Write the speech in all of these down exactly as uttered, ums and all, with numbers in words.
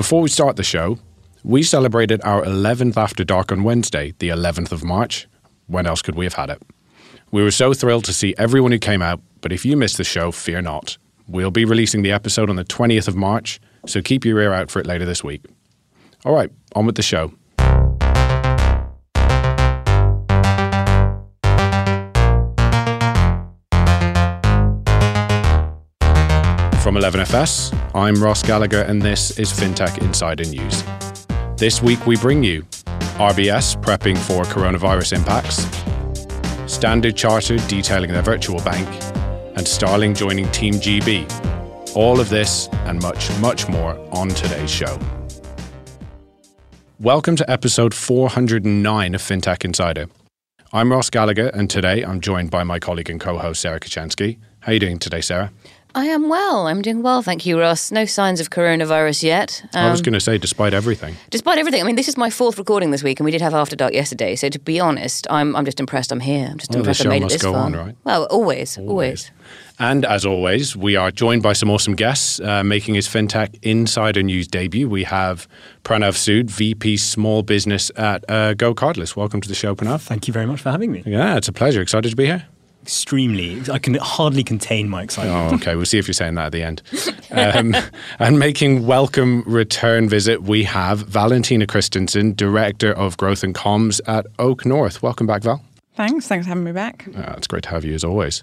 Before we start the show, we celebrated our eleventh After Dark on Wednesday, the eleventh of March. When else could we have had it? We were so thrilled to see everyone who came out, but if you missed the show, fear not. We'll be releasing the episode on the twentieth of March, so keep your ear out for it later this week. All right, on with the show. From eleven F S, I'm Ross Gallagher, and this is FinTech Insider News. This week we bring you R B S prepping for coronavirus impacts, Standard Chartered detailing their virtual bank, and Starling joining Team G B. All of this and much, much more on today's show. Welcome to episode four hundred nine of FinTech Insider. I'm Ross Gallagher, and today I'm joined by my colleague and co-host Sarah Kocianski. How are you doing today, Sarah? I am well. I'm doing well, thank you, Ross. No signs of coronavirus yet. Um, I was going to say, despite everything. Despite everything. I mean, this is my fourth recording this week, and we did have After Dark yesterday. So to be honest, I'm I'm just impressed I'm here. I'm just well, impressed I made it this far. The show must go on, right? Well, always, always, always. And as always, we are joined by some awesome guests. Uh, making his FinTech Insider News debut, we have Pranav Sood, V P Small Business at uh, GoCardless. Welcome to the show, Pranav. Thank you very much for having me. Yeah, it's a pleasure. Excited to be here. Extremely. I can hardly contain my excitement. Oh, okay. We'll see if you're saying that at the end. Um, and making welcome return visit, we have Valentina Kristensen, Director of Growth and Comms at Oak North. Welcome back, Val. Thanks. Thanks for having me back. Uh, it's great to have you as always.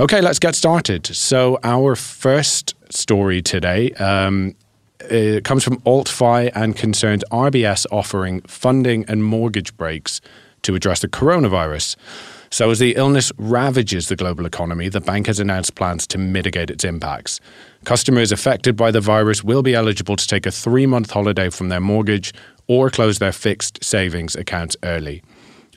Okay, let's get started. So our first story today um, it comes from AltFi and concerns R B S offering funding and mortgage breaks to address the coronavirus. So as the illness ravages the global economy, the bank has announced plans to mitigate its impacts. Customers affected by the virus will be eligible to take a three-month holiday from their mortgage or close their fixed savings accounts early.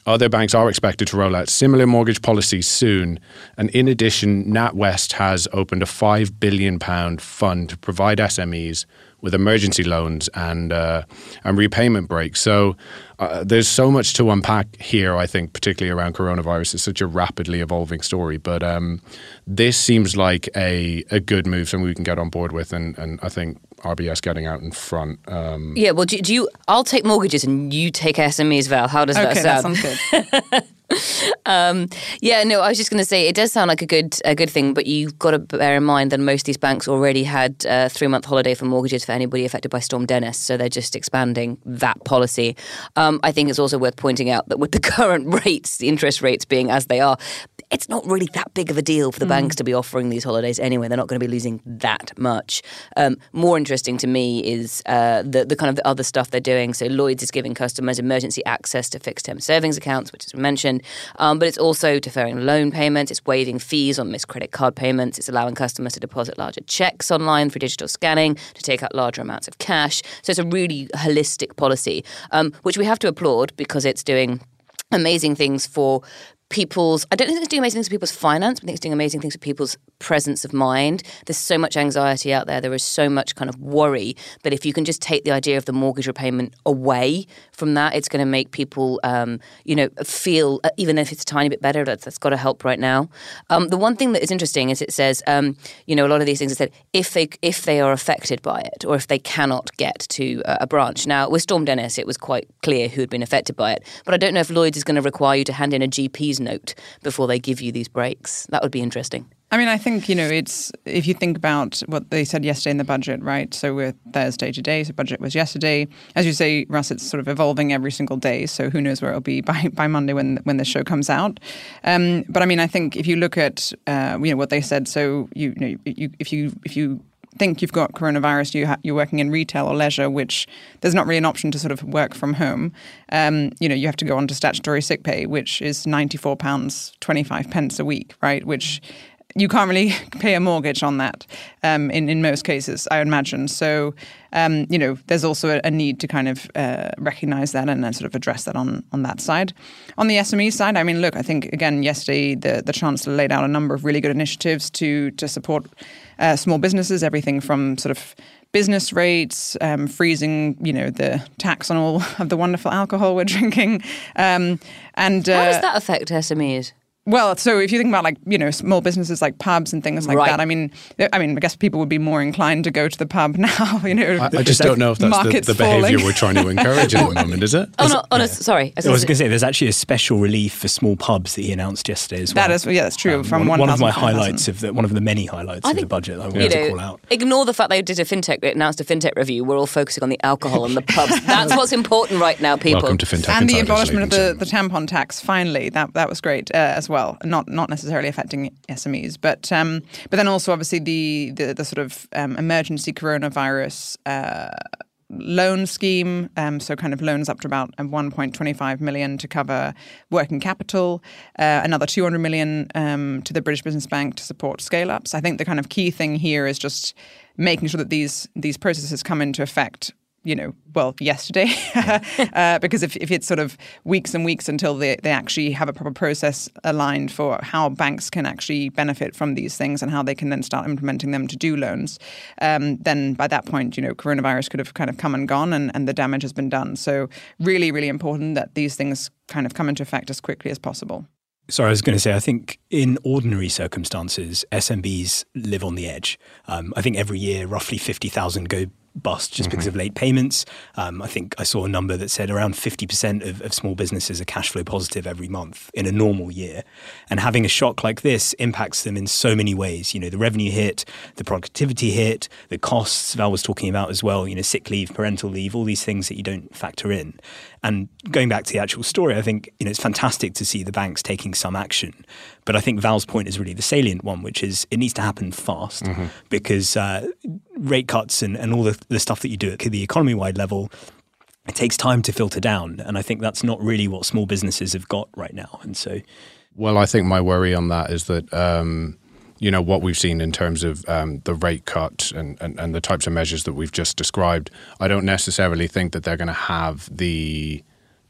Other banks are expected to roll out similar mortgage policies soon. And in addition, NatWest has opened a five billion pounds fund to provide S M Es with emergency loans and uh, and repayment breaks. So uh, there's so much to unpack here, I think, particularly around coronavirus. It's such a rapidly evolving story. But um, this seems like a, a good move, something we can get on board with. And, and I think R B S getting out in front. Um, yeah, well, do, do you? I'll take mortgages and you take S M Es, Val. How does okay, that sound? Okay, that sounds good. Um, yeah, no, I was just going to say it does sound like a good a good thing, but you've got to bear in mind that most of these banks already had a three-month holiday for mortgages for anybody affected by Storm Dennis, so they're just expanding that policy. Um, I think it's also worth pointing out that with the current rates, the interest rates being as they are, it's not really that big of a deal for the mm. banks to be offering these holidays anyway. They're not going to be losing that much. Um, more interesting to me is uh, the, the kind of the other stuff they're doing. So Lloyd's is giving customers emergency access to fixed-term savings accounts, which is mentioned. Um, but it's also deferring loan payments, it's waiving fees on missed credit card payments, it's allowing customers to deposit larger checks online through digital scanning, to take out larger amounts of cash. So it's a really holistic policy, um, which we have to applaud because it's doing amazing things for people's, I don't think it's doing amazing things for people's finance, but I think it's doing amazing things for people's presence of mind. There's so much anxiety out there. There is so much kind of worry. But if you can just take the idea of the mortgage repayment away from that, it's going to make people, um, you know, feel, uh, even if it's a tiny bit better, that's, that's got to help right now. Um, the one thing that is interesting is it says, um, you know, a lot of these things are said if they, if they are affected by it or if they cannot get to a, a branch. Now, with Storm Dennis, it was quite clear who had been affected by it. But I don't know if Lloyd's is going to require you to hand in a G P's note before they give you these breaks. That would be interesting. I mean, I think, you know, it's if you think about what they said yesterday in the budget, right? So we're Thursday today, so budget was yesterday. As you say, Russ, it's sort of evolving every single day. So who knows where it'll be by, by Monday when when the show comes out. Um, but I mean, I think if you look at uh, you know what they said, so you, you know, you, if you if you think you've got coronavirus, you ha- you're working in retail or leisure, which there's not really an option to sort of work from home. Um, you know, you have to go on to statutory sick pay, which is ninety-four pounds twenty-five a week, right? Which you can't really pay a mortgage on that um, in, in most cases, I imagine. So, um, you know, there's also a, a need to kind of uh, recognize that and then sort of address that on, on that side. On the S M E side, I mean, look, I think, again, yesterday the, the Chancellor laid out a number of really good initiatives to to support uh, small businesses, everything from sort of business rates, um, freezing, you know, the tax on all of the wonderful alcohol we're drinking. Um, and uh, how does that affect S M Es? Well, so if you think about, like, you know, small businesses like pubs and things like right. that, I mean, I mean, I guess people would be more inclined to go to the pub now, you know. I, I just don't know if that's the, the behavior we're trying to encourage at the moment, is it? Oh, no, oh, no, sorry. I was, was going to say, there's actually a special relief for small pubs that he announced yesterday as well. That is, yeah, that's true. Um, from one, one of my highlights, of the, one of the many highlights think, of the budget I wanted you know, to call out. Ignore the fact they did a fintech, they announced a fintech review. We're all focusing on the alcohol and the pubs. That's what's important right now, people. Welcome to FinTech Insider. And the abolishment of the, the tampon tax, finally. That, that was great uh, as well. Well, not not necessarily affecting S M Es, but um, but then also obviously the the, the sort of um, emergency coronavirus uh, loan scheme. Um, so kind of loans up to about one point two five million to cover working capital, uh, another two hundred million um, to the British Business Bank to support scale ups. I think the kind of key thing here is just making sure that these these processes come into effect. You know, well, yesterday, uh, because if, if it's sort of weeks and weeks until they, they actually have a proper process aligned for how banks can actually benefit from these things and how they can then start implementing them to do loans, um, then by that point, you know, coronavirus could have kind of come and gone and, and the damage has been done. So really, really important that these things kind of come into effect as quickly as possible. Sorry, I was going to say, I think in ordinary circumstances, S M Bs live on the edge. Um, I think every year, roughly fifty thousand go bust just mm-hmm. because of late payments. Um, I think I saw a number that said around fifty percent of, of small businesses are cash flow positive every month in a normal year. And having a shock like this impacts them in so many ways. You know, the revenue hit, the productivity hit, the costs Val was talking about as well, you know, sick leave, parental leave, all these things that you don't factor in. And going back to the actual story, I think, you know, it's fantastic to see the banks taking some action. But I think Val's point is really the salient one, which is it needs to happen fast mm-hmm. because uh, rate cuts and, and all the, the stuff that you do at the economy-wide level, it takes time to filter down. And I think that's not really what small businesses have got right now. And so... Well, I think my worry on that is that... Um you know, what we've seen in terms of um, the rate cut and, and, and the types of measures that we've just described, I don't necessarily think that they're going to have the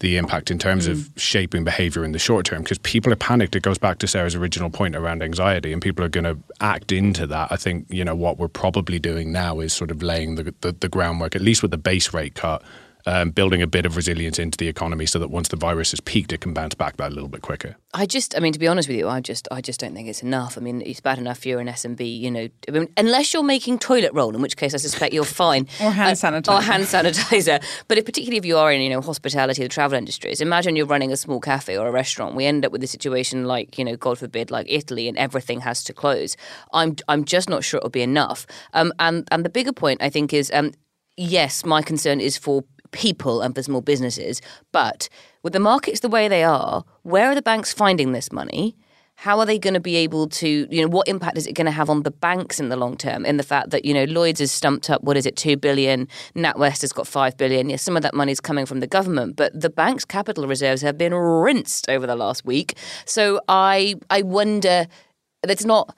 the impact in terms mm. of shaping behavior in the short term because people are panicked. It goes back to Sarah's original point around anxiety and people are going to act into that. I think, you know, what we're probably doing now is sort of laying the, the, the groundwork, at least with the base rate cut, Um, building a bit of resilience into the economy so that once the virus has peaked, it can bounce back that a little bit quicker. I just, I mean, to be honest with you, I just I just don't think it's enough. I mean, it's bad enough you're an S M B, you know, I mean, unless you're making toilet roll, in which case I suspect you're fine. or hand sanitizer. Uh, or hand sanitizer. But if, particularly if you are in, you know, hospitality or travel industries, imagine you're running a small cafe or a restaurant. We end up with a situation like, you know, God forbid, like Italy and everything has to close. I'm I'm just not sure it'll be enough. Um, and, and the bigger point, I think, is, um, yes, my concern is for people and for small businesses, but with the markets the way they are, where are the banks finding this money? How are they going to be able to, you know, what impact is it going to have on the banks in the long term? In the fact that, you know, Lloyd's has stumped up, what is it, two billion dollars, NatWest has got five billion dollars. Yes, some of that money is coming from the government, but the bank's capital reserves have been rinsed over the last week. So I, I wonder... It's not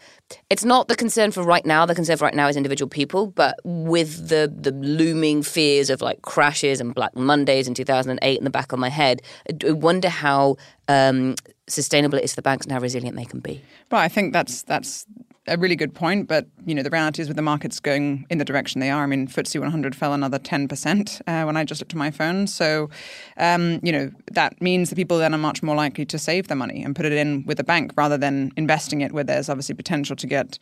it's not the concern for right now. The concern for right now is individual people, but with the, the looming fears of like crashes and Black Mondays in two thousand eight in the back of my head, I wonder how um, sustainable it is for the banks and how resilient they can be. Well, I think that's that's a really good point, but you know the reality is with the markets going in the direction they are, I mean, F T S E one hundred fell another ten percent uh, when I just looked at my phone. So, um, you know, that means that people then are much more likely to save their money and put it in with a bank rather than investing it where there's obviously potential to get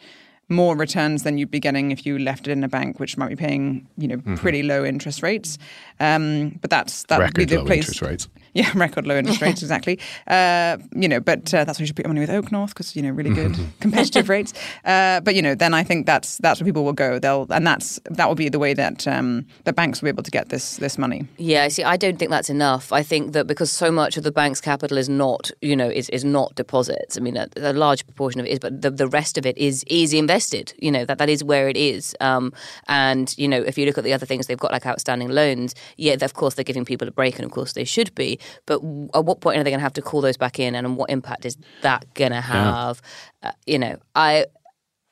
more returns than you'd be getting if you left it in a bank, which might be paying, you know, mm-hmm. pretty low interest rates. Um, but that's that record would be the low place. Interest rates. Yeah, record low interest rates, exactly. Uh, you know, but uh, that's why you should put your money with Oak North because, you know, really good competitive rates. Uh, but, you know, then I think that's that's where people will go. They'll and that's that will be the way that um, the banks will be able to get this this money. Yeah, see, I don't think that's enough. I think that because so much of the bank's capital is not, you know, is, is not deposits. I mean, a, a large proportion of it is, but the, the rest of it is is invested. You know, that that is where it is. Um, and, you know, if you look at the other things they've got, like outstanding loans, yeah, of course, they're giving people a break and of course they should be. But at what point are they going to have to call those back in, and what impact is that going to have? Yeah. Uh, you know, I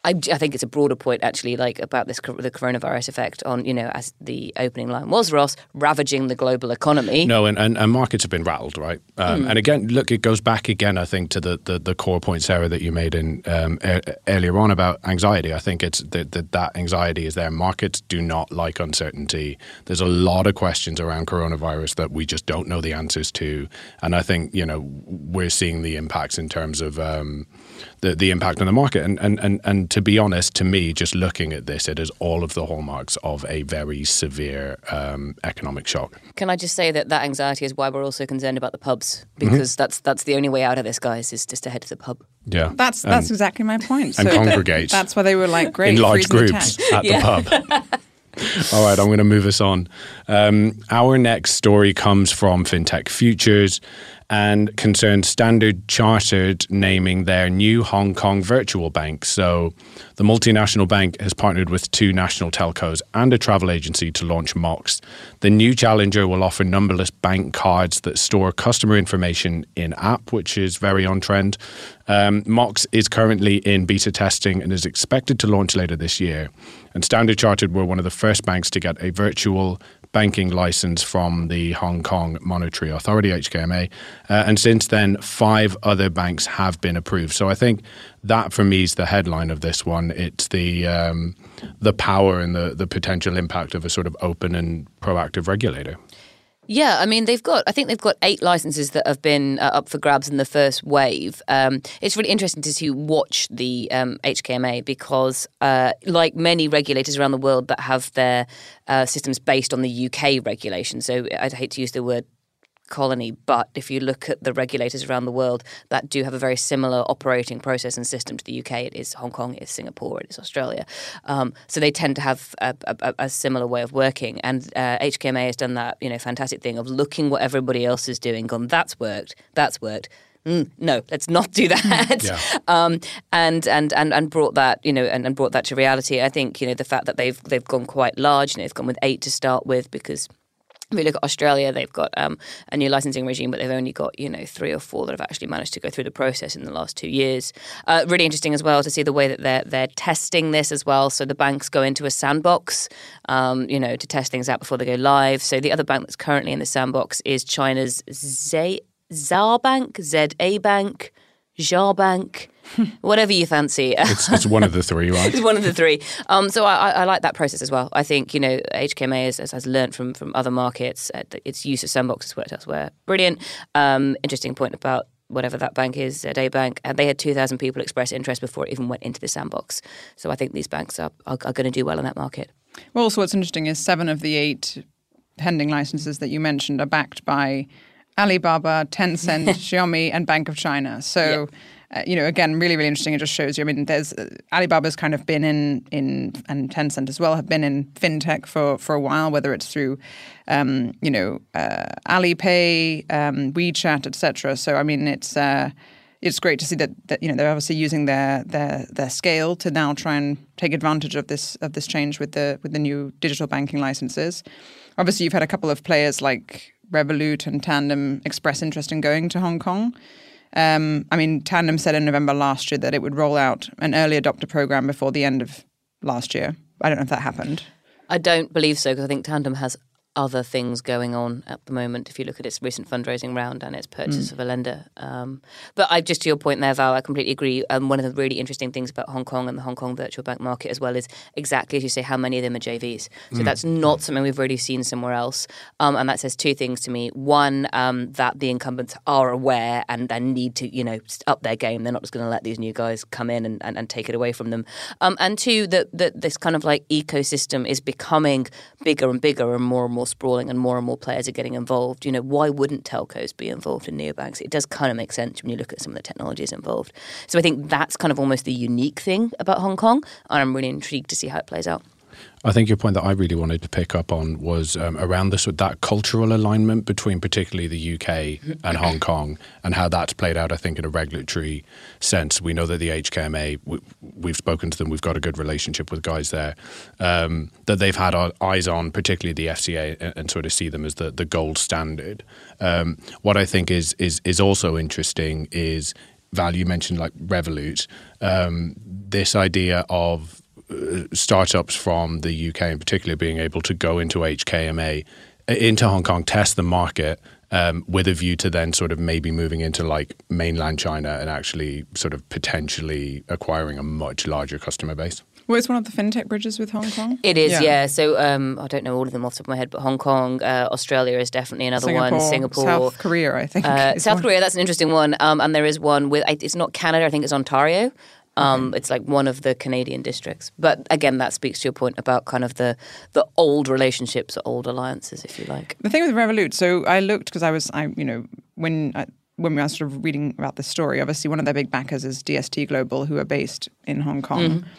I, I think it's a broader point, actually, like about this the coronavirus effect on, you know, as the opening line was, Ross, ravaging the global economy. No, and, and, and markets have been rattled, right? Um, mm. And again, look, it goes back again, I think, to the, the, the core point, Sarah, that you made in um, er, earlier on about anxiety. I think it's that, that that anxiety is there. Markets do not like uncertainty. There's a lot of questions around coronavirus that we just don't know the answers to. And I think, you know, we're seeing the impacts in terms of um, the, the impact on the market. And, and, and, and to be honest, to me, just looking at this, it is all of the hallmarks of a very severe um, economic shock. Can I just say that that anxiety is why we're also concerned about the pubs, because mm-hmm. that's that's the only way out of this, guys, is just to head to the pub. Yeah, that's that's and, exactly my point. So and congregate. That, that's why they were like great in large groups at yeah. the pub. All right, I'm going to move us on. Um, our next story comes from FinTech Futures and concerns Standard Chartered naming their new Hong Kong virtual bank. So the multinational bank has partnered with two national telcos and a travel agency to launch Mox. The new challenger will offer numberless bank cards that store customer information in app, which is very on trend. Um, Mox is currently in beta testing and is expected to launch later this year. And Standard Chartered were one of the first banks to get a virtual banking license from the Hong Kong Monetary Authority, H K M A. Uh, and since then, five other banks have been approved. So I think that, for me, is the headline of this one. It's the um, the power and the, the potential impact of a sort of open and proactive regulator. Yeah, I mean, they've got, I think they've got eight licenses that have been uh, up for grabs in the first wave. Um, it's really interesting to see, watch the um, H K M A because uh, like many regulators around the world that have their uh, systems based on the U K regulation, so I'd hate to use the word colony, but if you look at the regulators around the world that do have a very similar operating process and system to the U K, it is Hong Kong, it is Singapore, it is Australia. Um, so they tend to have a, a, a similar way of working. And uh, H K M A has done that, you know, fantastic thing of looking what everybody else is doing, gone, that's worked, that's worked. Mm, no, let's not do that. Yeah. um, and, and and and brought that, you know, and, and brought that to reality. I think, you know, the fact that they've they've gone quite large, and you know, they've gone with eight to start with, because if you look at Australia, they've got um, a new licensing regime, but they've only got, you know, three or four that have actually managed to go through the process in the last two years. Uh, really interesting as well to see the way that they're they're testing this as well. So the banks go into a sandbox, um, you know, to test things out before they go live. So the other bank that's currently in the sandbox is China's Z- ZA Bank, Z A Bank, Zha Bank. Whatever you fancy. it's, it's one of the three, right? It's one of the three. Um, so I, I, I like that process as well. I think, you know, H K M A has, has learned from, from other markets. Uh, its use of sandbox has worked elsewhere. Brilliant. Um, interesting point about whatever that bank is, Day Bank. And they had two thousand people express interest before it even went into the sandbox. So I think these banks are, are, are going to do well in that market. Well, also what's interesting is seven of the eight pending licenses that you mentioned are backed by Alibaba, Tencent, Xiaomi, and Bank of China. So... Yeah. Uh, you know, again, really, really interesting. It just shows you, I mean, there's uh, Alibaba's kind of been in, in, and Tencent as well, have been in fintech for, for a while, whether it's through, um, you know, uh, Alipay, um, WeChat, et cetera. So, I mean, it's uh, it's great to see that, that, you know, they're obviously using their, their their scale to now try and take advantage of this of this change with the with the new digital banking licenses. Obviously, you've had a couple of players like Revolut and Tandem express interest in going to Hong Kong. Um, I mean, Tandem said in November last year that it would roll out an early adopter program before the end of last year. I don't know if that happened. I don't believe so, because I think Tandem has other things going on at the moment if you look at its recent fundraising round and its purchase mm. of a lender. Um, but I, just to your point there, Val, I completely agree. Um, one of the really interesting things about Hong Kong and the Hong Kong virtual bank market as well is exactly as you say, how many of them are J Vs. So mm. that's not something we've already seen somewhere else. Um, and that says two things to me. One, um, that the incumbents are aware and, and need to, you know, up their game. They're not just going to let these new guys come in and, and, and take it away from them. Um, and two, that, that this kind of like ecosystem is becoming bigger and bigger and more and more sprawling, and more and more players are getting involved. You know, why wouldn't telcos be involved in neobanks? It does kind of make sense when you look at some of the technologies involved. So I think that's kind of almost the unique thing about Hong Kong, and I'm really intrigued to see how it plays out. I think your point that I really wanted to pick up on was um, around this, that cultural alignment between particularly the U K and Hong Kong, and how that's played out, I think, in a regulatory sense. We know that the H K M A, we, we've spoken to them, we've got a good relationship with guys there, um, that they've had our eyes on, particularly the F C A, and, and sort of see them as the, the gold standard. Um, what I think is, is, is also interesting is value, you mentioned like Revolut, um, this idea of uh, startups from the U K in particular being able to go into H K M A, into Hong Kong, test the market um, with a view to then sort of maybe moving into like mainland China and actually sort of potentially acquiring a much larger customer base. Well, it's one of the fintech bridges with Hong Kong. It is, yeah. yeah. So um, I don't know all of them off the top of my head, but Hong Kong, uh, Australia is definitely another Singapore, one. Singapore, South Korea, I think. Uh, South one. Korea, that's an interesting one. Um, and there is one with, it's not Canada, I think it's Ontario. Um, mm-hmm. It's like one of the Canadian districts. But again, that speaks to your point about kind of the the old relationships, old alliances, if you like. The thing with Revolut, so I looked because I was, I you know, when... I, when we were sort of reading about this story, obviously one of their big backers is D S T Global, who are based in Hong Kong. Mm-hmm.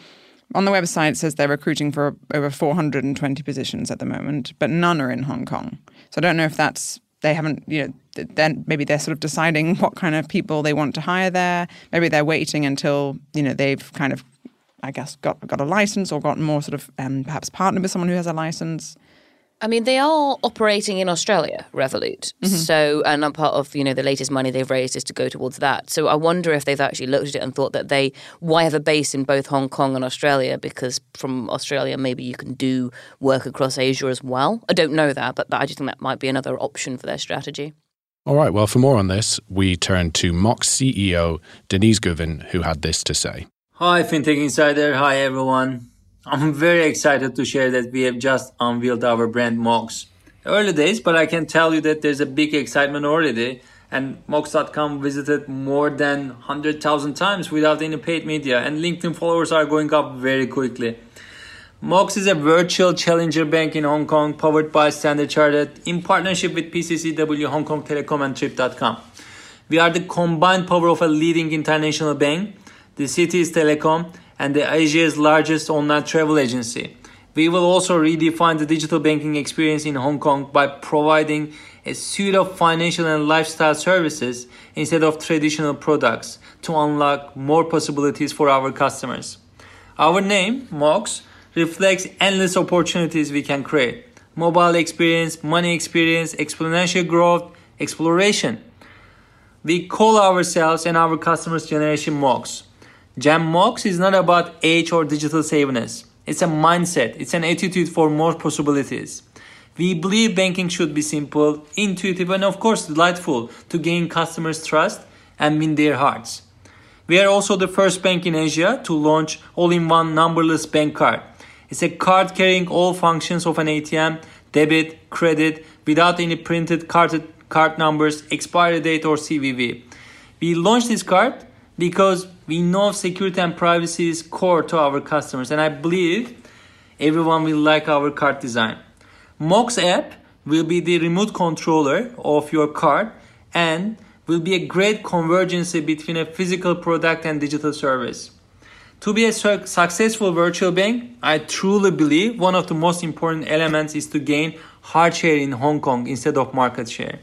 On the website, it says they're recruiting for over four hundred twenty positions at the moment, but none are in Hong Kong. So I don't know if that's, they haven't, you know, then maybe they're sort of deciding what kind of people they want to hire there. Maybe they're waiting until, you know, they've kind of, I guess, got, got a license or gotten more sort of um, perhaps partnered with someone who has a license. I mean, they are operating in Australia, Revolut. Mm-hmm. So, and I'm part of, you know, the latest money they've raised is to go towards that. So I wonder if they've actually looked at it and thought that they, why have a base in both Hong Kong and Australia? Because from Australia, maybe you can do work across Asia as well. I don't know that, but I just think that might be another option for their strategy. All right. Well, for more on this, we turn to Mox C E O Denise Govan, who had this to say. Hi, FinTech Insider. Hi, everyone. I'm very excited to share that we have just unveiled our brand Mox. Early days, but I can tell you that there's a big excitement already, and Mox dot com visited more than one hundred thousand times without any paid media, and LinkedIn followers are going up very quickly. Mox is a virtual challenger bank in Hong Kong powered by Standard Chartered in partnership with P C C W, Hong Kong Telecom and Trip dot com. We are the combined power of a leading international bank, the City's Telecom, and the Asia's largest online travel agency. We will also redefine the digital banking experience in Hong Kong by providing a suite of financial and lifestyle services instead of traditional products to unlock more possibilities for our customers. Our name, Mox, reflects endless opportunities we can create. Mobile experience, money experience, exponential growth, exploration. We call ourselves and our customers Generation Mox. Gen Mox is not about age or digital savviness. It's a mindset. It's an attitude for more possibilities. We believe banking should be simple, intuitive, and of course delightful to gain customers' trust and win their hearts. We are also the first bank in Asia to launch all-in-one numberless bank card. It's a card carrying all functions of an A T M, debit, credit, without any printed carded card numbers, expiry date, or C V V. We launched this card because we know security and privacy is core to our customers, and I believe everyone will like our card design. Mox app will be the remote controller of your card and will be a great convergence between a physical product and digital service. To be a su- successful virtual bank, I truly believe one of the most important elements is to gain hard share in Hong Kong instead of market share.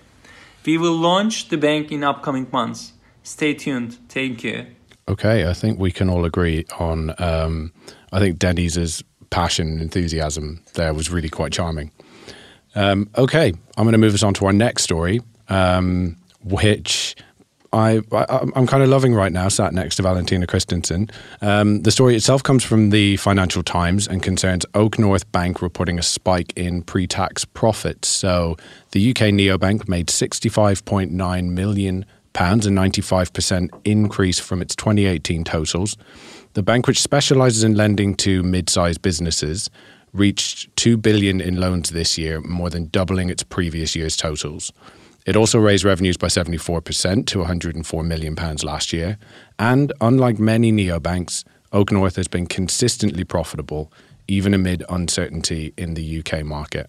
We will launch the bank in upcoming months. Stay tuned. Thank you. Okay, I think we can all agree on, um, I think Denise's passion and enthusiasm there was really quite charming. Um, okay, I'm going to move us on to our next story, um, which I, I, I'm kind of loving right now, sat next to Valentina Kristensen. Um, the story itself comes from the Financial Times and concerns Oak North Bank reporting a spike in pre-tax profits. So the U K neobank made sixty-five point nine million pounds pounds, a ninety-five percent increase from its twenty eighteen totals. The bank, which specializes in lending to mid-sized businesses, reached two billion in loans this year, more than doubling its previous year's totals. It also raised revenues by seventy-four percent to one hundred four million pounds last year. And unlike many neobanks, Oak North has been consistently profitable, even amid uncertainty in the U K market.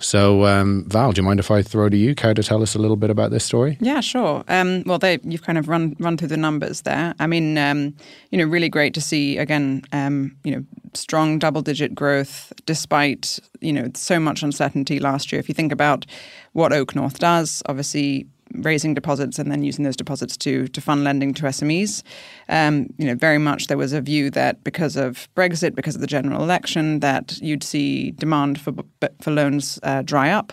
So, um, Val, do you mind if I throw to you, Care, to tell us a little bit about this story? Yeah, sure. Um, well, they, you've kind of run run through the numbers there. I mean, um, you know, really great to see, again, um, you know, strong double-digit growth despite, you know, so much uncertainty last year. If you think about what Oak North does, obviously raising deposits and then using those deposits to to fund lending to S M Es. Um, you know, very much there was a view that because of Brexit, because of the general election, that you'd see demand for for loans uh, dry up,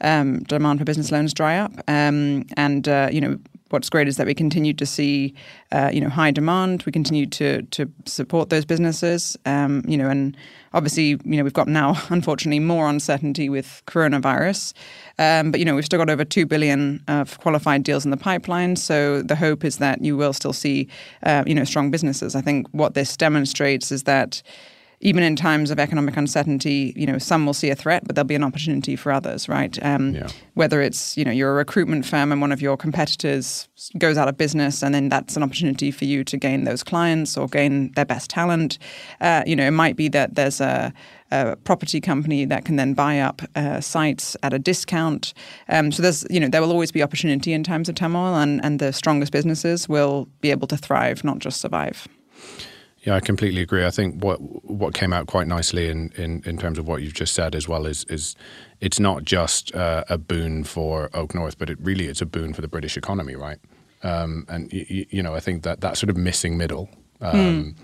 um, demand for business loans dry up. Um, and, uh, you know, what's great is that we continued to see, uh, you know, high demand. We continued to to support those businesses, um, you know, and obviously, you know, we've got now, unfortunately, more uncertainty with coronavirus. Um, but, you know, we've still got over two billion of qualified deals in the pipeline. So the hope is that you will still see, uh, you know, strong businesses. I think what this demonstrates is that even in times of economic uncertainty, you know, some will see a threat, but there'll be an opportunity for others, right? Um, yeah. Whether it's, you know, you're a recruitment firm and one of your competitors goes out of business, and then that's an opportunity for you to gain those clients or gain their best talent. Uh, you know, it might be that there's a, a property company that can then buy up uh, sites at a discount. Um, so there's, you know, there will always be opportunity in times of turmoil, and, and the strongest businesses will be able to thrive, not just survive. Yeah, I completely agree. I think what what came out quite nicely in, in, in terms of what you've just said as well is is it's not just uh, a boon for Oak North, but it really it's a boon for the British economy, right? Um, and y- you know, I think that that sort of missing middle, um, mm.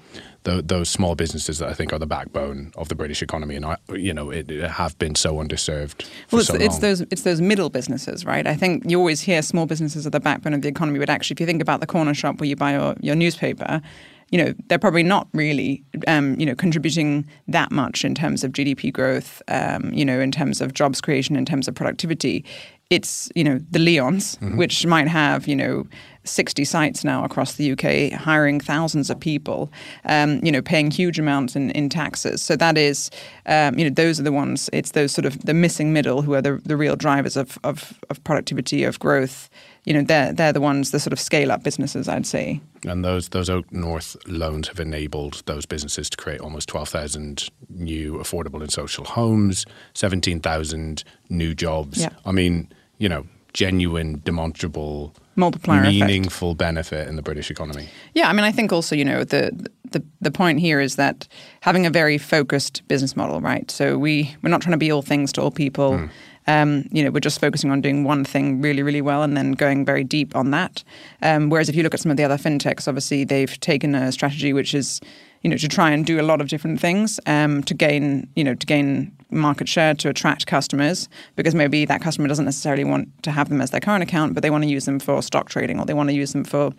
th- those small businesses that I think are the backbone of the British economy, and I, you know, it, it have been so underserved. For well, it's, so long. it's those it's those middle businesses, right? I think you always hear small businesses are the backbone of the economy, but actually, if you think about the corner shop where you buy your, your newspaper, you know, they're probably not really, um, you know, contributing that much in terms of G D P growth, um, you know, in terms of jobs creation, in terms of productivity. It's, you know, the Leons, mm-hmm. which might have, you know, sixty sites now across the U K, hiring thousands of people, um, you know, paying huge amounts in, in taxes. So that is, um, you know, those are the ones, it's those sort of the missing middle who are the, the real drivers of, of, of productivity, of growth. You know, they're, they're the ones, the sort of scale-up businesses, I'd say. And those those Oak North loans have enabled those businesses to create almost twelve thousand new affordable and social homes, seventeen thousand new jobs. Yeah. I mean, you know, genuine, demonstrable, multiplier meaningful effect. Benefit in the British economy. Yeah, I mean, I think also, you know, the, the the point here is that having a very focused business model, right? So we, we're not trying to be all things to all people. Mm. Um, you know, we're just focusing on doing one thing really, really well and then going very deep on that. Um, whereas if you look at some of the other fintechs, obviously they've taken a strategy which is, you know, to try and do a lot of different things um, to gain, you know, to gain market share, to attract customers, because maybe that customer doesn't necessarily want to have them as their current account, but they want to use them for stock trading, or they want to use them for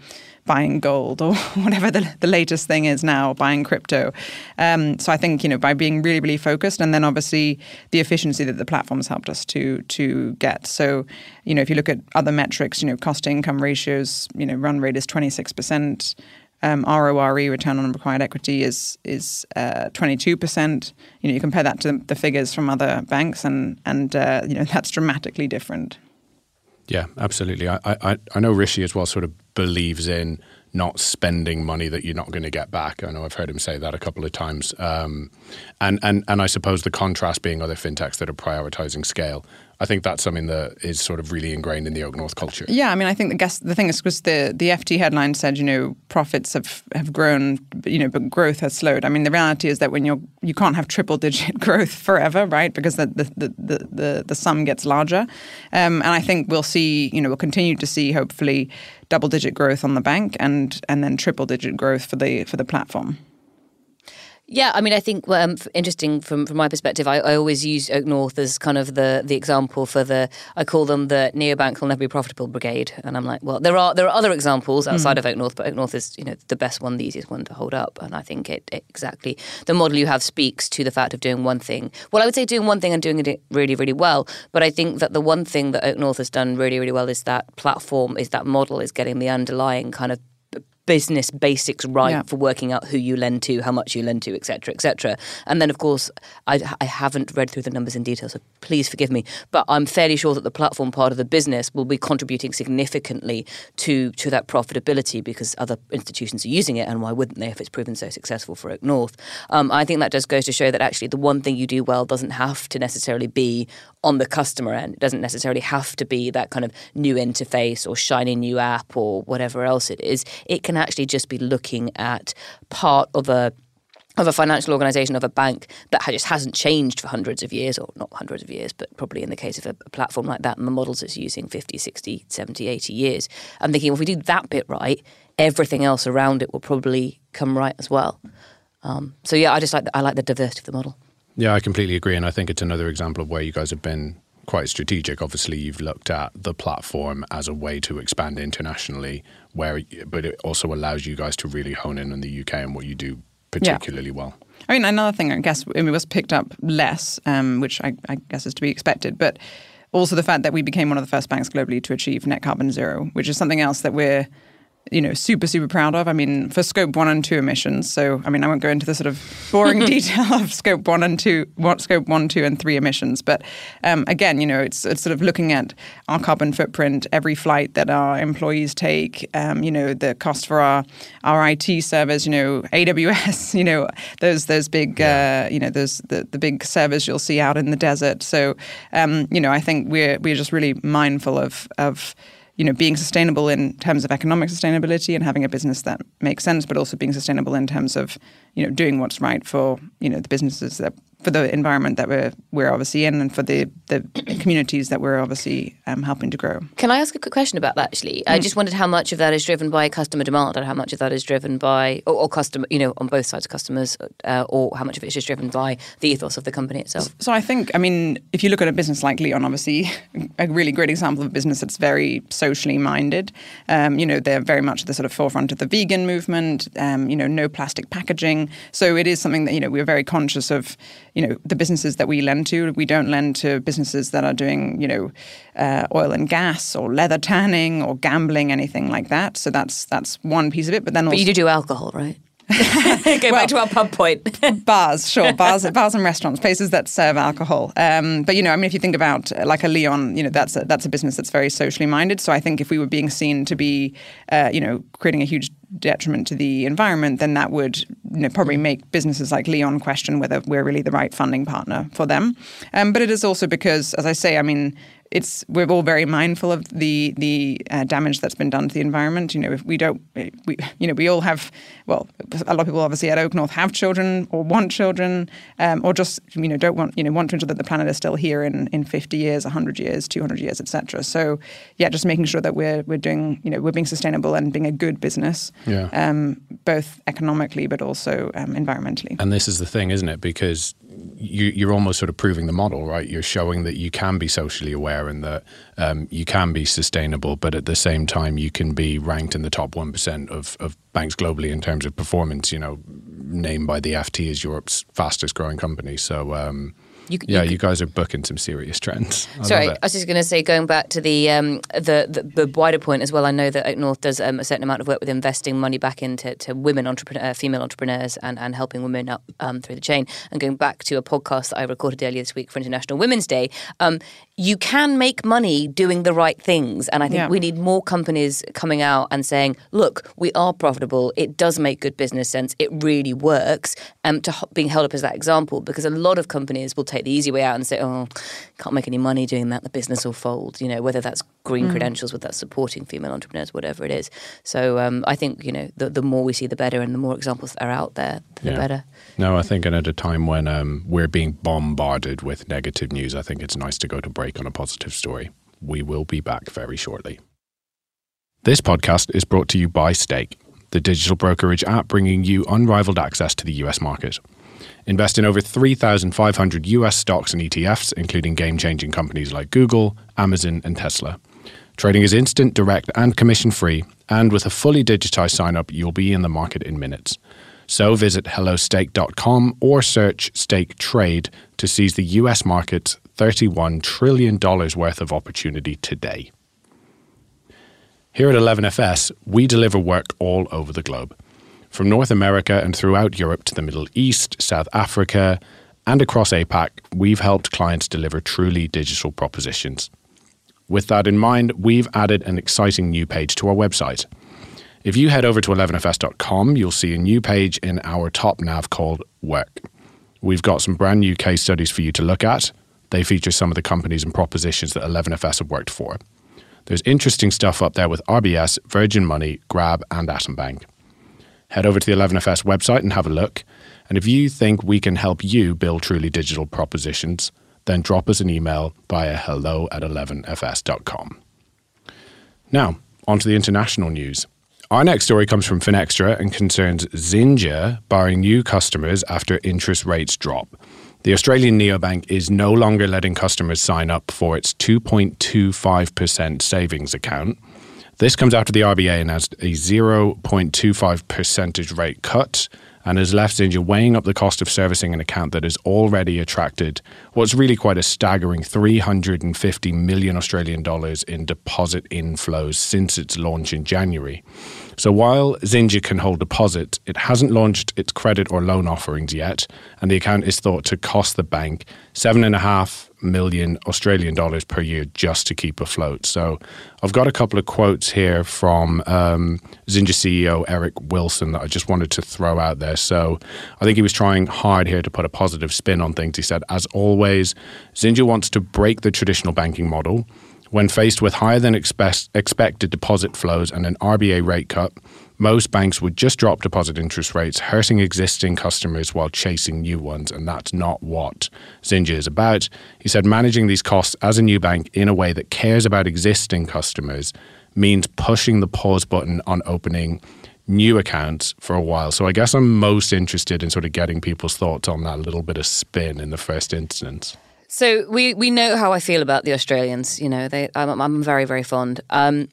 buying gold, or whatever the, the latest thing is now, buying crypto. Um, so I think, you know, by being really, really focused, and then obviously the efficiency that the platform's helped us to to get. So, you know, if you look at other metrics, you know, cost to income ratios, you know, run rate is twenty-six percent. Um, R O R E, return on required equity, is is uh, twenty-two percent. You know, you compare that to the figures from other banks, and and uh, you know, that's dramatically different. Yeah, absolutely. I, I I know Rishi as well sort of believes in not spending money that you're not going to get back. I know I've heard him say that a couple of times. Um, and and and I suppose the contrast being other fintechs that are prioritizing scale. I think that's something that is sort of really ingrained in the Oak North culture. Yeah, I mean, I think the guess, the thing is because the, the F T headline said, you know, profits have, have grown, you know, but growth has slowed. I mean, the reality is that when you're, you can't have triple digit growth forever, right? Because the the the the, the, the sum gets larger. Um, and I think we'll see, you know, we'll continue to see hopefully double digit growth on the bank, and and then triple digit growth for the for the platform. Yeah, I mean, I think um, interesting from, from my perspective, I, I always use Oak North as kind of the the example for the, I call them the neobank will never be profitable brigade. And I'm like, well, there are there are other examples outside mm. of Oak North, but Oak North is, you know, the best one, the easiest one to hold up. And I think it, it exactly, the model you have speaks to the fact of doing one thing. Well, I would say doing one thing and doing it really, really well. But I think that the one thing that Oak North has done really, really well is that platform, is that model, is getting the underlying kind of business basics right yeah. for working out who you lend to, how much you lend to, et cetera, et cetera. And then, of course, I, I haven't read through the numbers in detail, so please forgive me, but I'm fairly sure that the platform part of the business will be contributing significantly to, to that profitability, because other institutions are using it, and why wouldn't they if it's proven so successful for Oak North? Um, I think that just goes to show that actually the one thing you do well doesn't have to necessarily be on the customer end. It doesn't necessarily have to be that kind of new interface or shiny new app or whatever else it is. It can actually just be looking at part of a of a financial organisation, of a bank that just hasn't changed for hundreds of years, or not hundreds of years, but probably in the case of a, a platform like that and the models it's using, fifty, sixty, seventy, eighty years. I'm thinking, well, if we do that bit right, everything else around it will probably come right as well. Um, so yeah, I just like the, I like the diversity of the model. Yeah, I completely agree, and I think it's another example of where you guys have been quite strategic. Obviously, you've looked at the platform as a way to expand internationally, where, but it also allows you guys to really hone in on the U K and what you do particularly yeah. well. I mean, another thing, I guess, it was picked up less, um, which I, I guess is to be expected, but also the fact that we became one of the first banks globally to achieve net carbon zero, which is something else that we're, you know, super, super proud of. I mean, for scope one and two emissions. So, I mean, I won't go into the sort of boring detail of scope one and two, what scope one, two, and three emissions. But um, again, you know, it's, it's sort of looking at our carbon footprint, every flight that our employees take, um, you know, the cost for our, our I T servers, you know, A W S, you know, those those big, yeah. uh, you know, those the, the big servers you'll see out in the desert. So, um, you know, I think we're we're just really mindful of of. you know, being sustainable in terms of economic sustainability and having a business that makes sense, but also being sustainable in terms of, you know, doing what's right for, you know, the businesses, that, for the environment that we're we're obviously in, and for the, the communities that we're obviously um, helping to grow. Can I ask a quick question about that, actually? Mm. I just wondered how much of that is driven by customer demand and how much of that is driven by, or, or customer, you know, on both sides, customers, uh, or how much of it is just driven by the ethos of the company itself? So I think, I mean, if you look at a business like Leon, obviously a really great example of a business that's very socially minded. Um, you know, they're very much at the sort of forefront of the vegan movement, um, you know, no plastic packaging. So it is something that, you know, we're very conscious of, you know, the businesses that we lend to. We don't lend to businesses that are doing, you know, uh, oil and gas or leather tanning or gambling, anything like that. So that's that's one piece of it. But then also, but you do do alcohol, right? Go well, back to our pub point. Bars, sure, bars, bars and restaurants, places that serve alcohol. Um, but you know, I mean, if you think about uh, like a Leon, you know, that's a, that's a business that's very socially minded. So I think if we were being seen to be, uh, you know, creating a huge detriment to the environment, then that would, you know, probably make businesses like Leon question whether we're really the right funding partner for them. Um, but it is also because, as I say, I mean, it's we're all very mindful of the the uh, damage that's been done to the environment. You know, if we don't, we you know, we all have. Well, a lot of people obviously at Oak North have children or want children, um, or just you know don't want you know want to ensure that the planet is still here in in fifty years, a hundred years, two hundred years, et cetera. So yeah, just making sure that we're we're doing you know we're being sustainable and being a good business. Yeah. Um, both economically, but also um, environmentally. And this is the thing, isn't it? Because you, you're almost sort of proving the model, right? You're showing that you can be socially aware and that um, you can be sustainable, but at the same time, you can be ranked in the top one percent of, of banks globally in terms of performance, you know, named by the F T as Europe's fastest growing company. So, um, You, yeah, you, you guys are booking some serious trends. I Sorry, I was just going to say, going back to the, um, the the the wider point as well, I know that Oak North does um, a certain amount of work with investing money back into to women entrepreneur, female entrepreneurs and, and helping women up um, through the chain. And going back to a podcast that I recorded earlier this week for International Women's Day, um, you can make money doing the right things. And I think yeah. we need more companies coming out and saying, look, we are profitable. It does make good business sense. It really works. Um, to being held up as that example, because a lot of companies will take the easy way out and say, oh, can't make any money doing that, the business will fold, you know, whether that's green mm. credentials, whether that's supporting female entrepreneurs, whatever it is. So um, I think, you know, the, the more we see, the better, and the more examples that are out there, the yeah. better. No, I think, and at a time when um, we're being bombarded with negative news, I think it's nice to go to break on a positive story. We will be back very shortly. This podcast is brought to you by Stake, the digital brokerage app bringing you unrivaled access to the U S market. Invest in over three thousand five hundred U S stocks and E T Fs, including game-changing companies like Google, Amazon, and Tesla. Trading is instant, direct, and commission-free, and with a fully digitized sign-up, you'll be in the market in minutes. So visit hello stake dot com or search Stake Trade to seize the U S market's thirty-one trillion dollars worth of opportunity today. Here at eleven F S, we deliver work all over the globe. From North America and throughout Europe to the Middle East, South Africa, and across APAC, we've helped clients deliver truly digital propositions. With that in mind, we've added an exciting new page to our website. If you head over to eleven F S dot com, you'll see a new page in our top nav called Work. We've got some brand new case studies for you to look at. They feature some of the companies and propositions that eleven F S have worked for. There's interesting stuff up there with R B S, Virgin Money, Grab, and Atom Bank. Head over to the eleven F S website and have a look. And if you think we can help you build truly digital propositions, then drop us an email via hello at eleven F S dot com. Now, on to the international news. Our next story comes from Finextra and concerns Xinja barring new customers after interest rates drop. The Australian neobank is no longer letting customers sign up for its two point two five percent savings account. This comes after the R B A announced a zero point two five percentage rate cut and has left Xinja weighing up the cost of servicing an account that has already attracted what's really quite a staggering three hundred fifty million Australian dollars in deposit inflows since its launch in January. So while Xinja can hold deposits, it hasn't launched its credit or loan offerings yet, and the account is thought to cost the bank seven and a half million Australian dollars per year just to keep afloat. So I've got a couple of quotes here from um, Xinja C E O Eric Wilson that I just wanted to throw out there. So I think he was trying hard here to put a positive spin on things. He said, as always, Xinja wants to break the traditional banking model. When faced with higher than expect- expected deposit flows and an R B A rate cut, most banks would just drop deposit interest rates, hurting existing customers while chasing new ones, and that's not what Xinja is about. He said managing these costs as a new bank in a way that cares about existing customers means pushing the pause button on opening new accounts for a while. So I guess I'm most interested in sort of getting people's thoughts on that little bit of spin in the first instance. So we, we know how I feel about the Australians. You know, they I'm, I'm very, very fond. Um,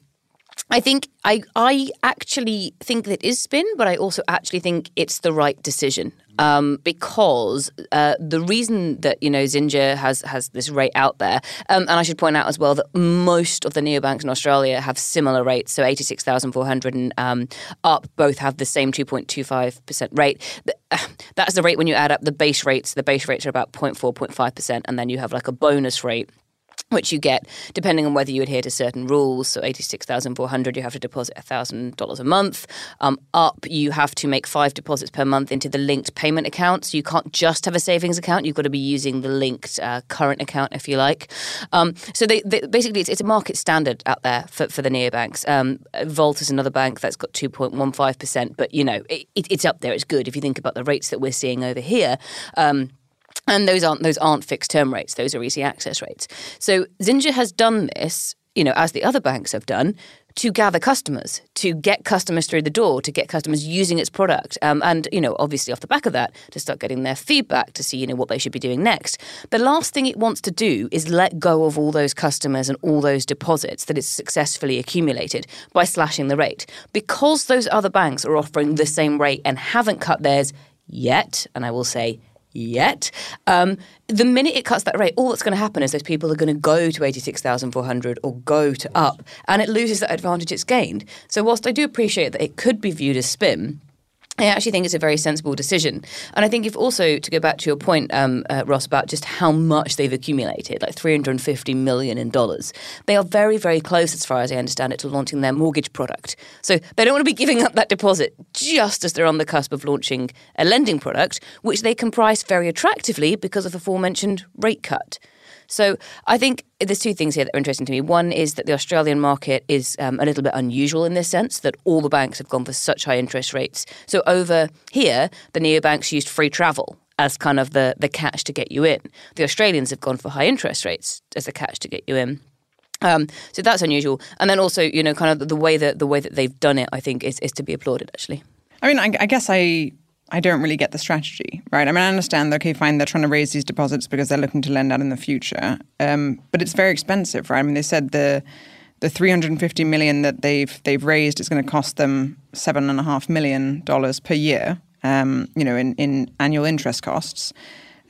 I think I I actually think that is spin, but I also actually think it's the right decision um, because uh, the reason that, you know, Xinja has, has this rate out there, um, and I should point out as well that most of the neobanks in Australia have similar rates. So eighty-six thousand four hundred and um, Up both have the same two point two five percent rate. The, That's the rate when you add up the base rates. The base rates are about zero point four, zero point five percent, and then you have like a bonus rate, which you get depending on whether you adhere to certain rules. So eighty-six thousand four hundred, you have to deposit one thousand dollars a month. Um, up, you have to make five deposits per month into the linked payment account. So you can't just have a savings account. You've got to be using the linked uh, current account, if you like. Um, so they, they, basically, it's, it's a market standard out there for, for the neobanks. Um, Volt is another bank that's got two point one five percent. But, you know, it, it, it's up there. It's good if you think about the rates that we're seeing over here. Um And those aren't those aren't fixed term rates; those are easy access rates. So Xinja has done this, you know, as the other banks have done, to gather customers, to get customers through the door, to get customers using its product, um, and you know, obviously off the back of that, to start getting their feedback to see, you know, what they should be doing next. The last thing it wants to do is let go of all those customers and all those deposits that it's successfully accumulated by slashing the rate, because those other banks are offering the same rate and haven't cut theirs yet. And I will say. Yet, um, the minute it cuts that rate, all that's going to happen is those people are going to go to eighty-six thousand four hundred or go to Up, and it loses that advantage it's gained. So whilst I do appreciate that it could be viewed as spin, I actually think it's a very sensible decision. And I think if also, to go back to your point, um, uh, Ross, about just how much they've accumulated, like three hundred fifty million dollars in dollars, they are very, very close, as far as I understand it, to launching their mortgage product. So they don't want to be giving up that deposit just as they're on the cusp of launching a lending product, which they can price very attractively because of the aforementioned rate cut. So I think there's two things here that are interesting to me. One is that the Australian market is um, a little bit unusual in this sense, that all the banks have gone for such high interest rates. So over here, the neobanks used free travel as kind of the, the catch to get you in. The Australians have gone for high interest rates as the catch to get you in. Um, so that's unusual. And then also, you know, kind of the way that the way that they've done it, I think, is, is to be applauded, actually. I mean, I, I guess I... I don't really get the strategy, right? I mean, I understand, okay, fine, they're trying to raise these deposits because they're looking to lend out in the future. Um, but it's very expensive, right? I mean, they said the the three hundred fifty million dollars that they've they've raised is going to cost them seven point five million dollars per year, um, you know, in, in annual interest costs.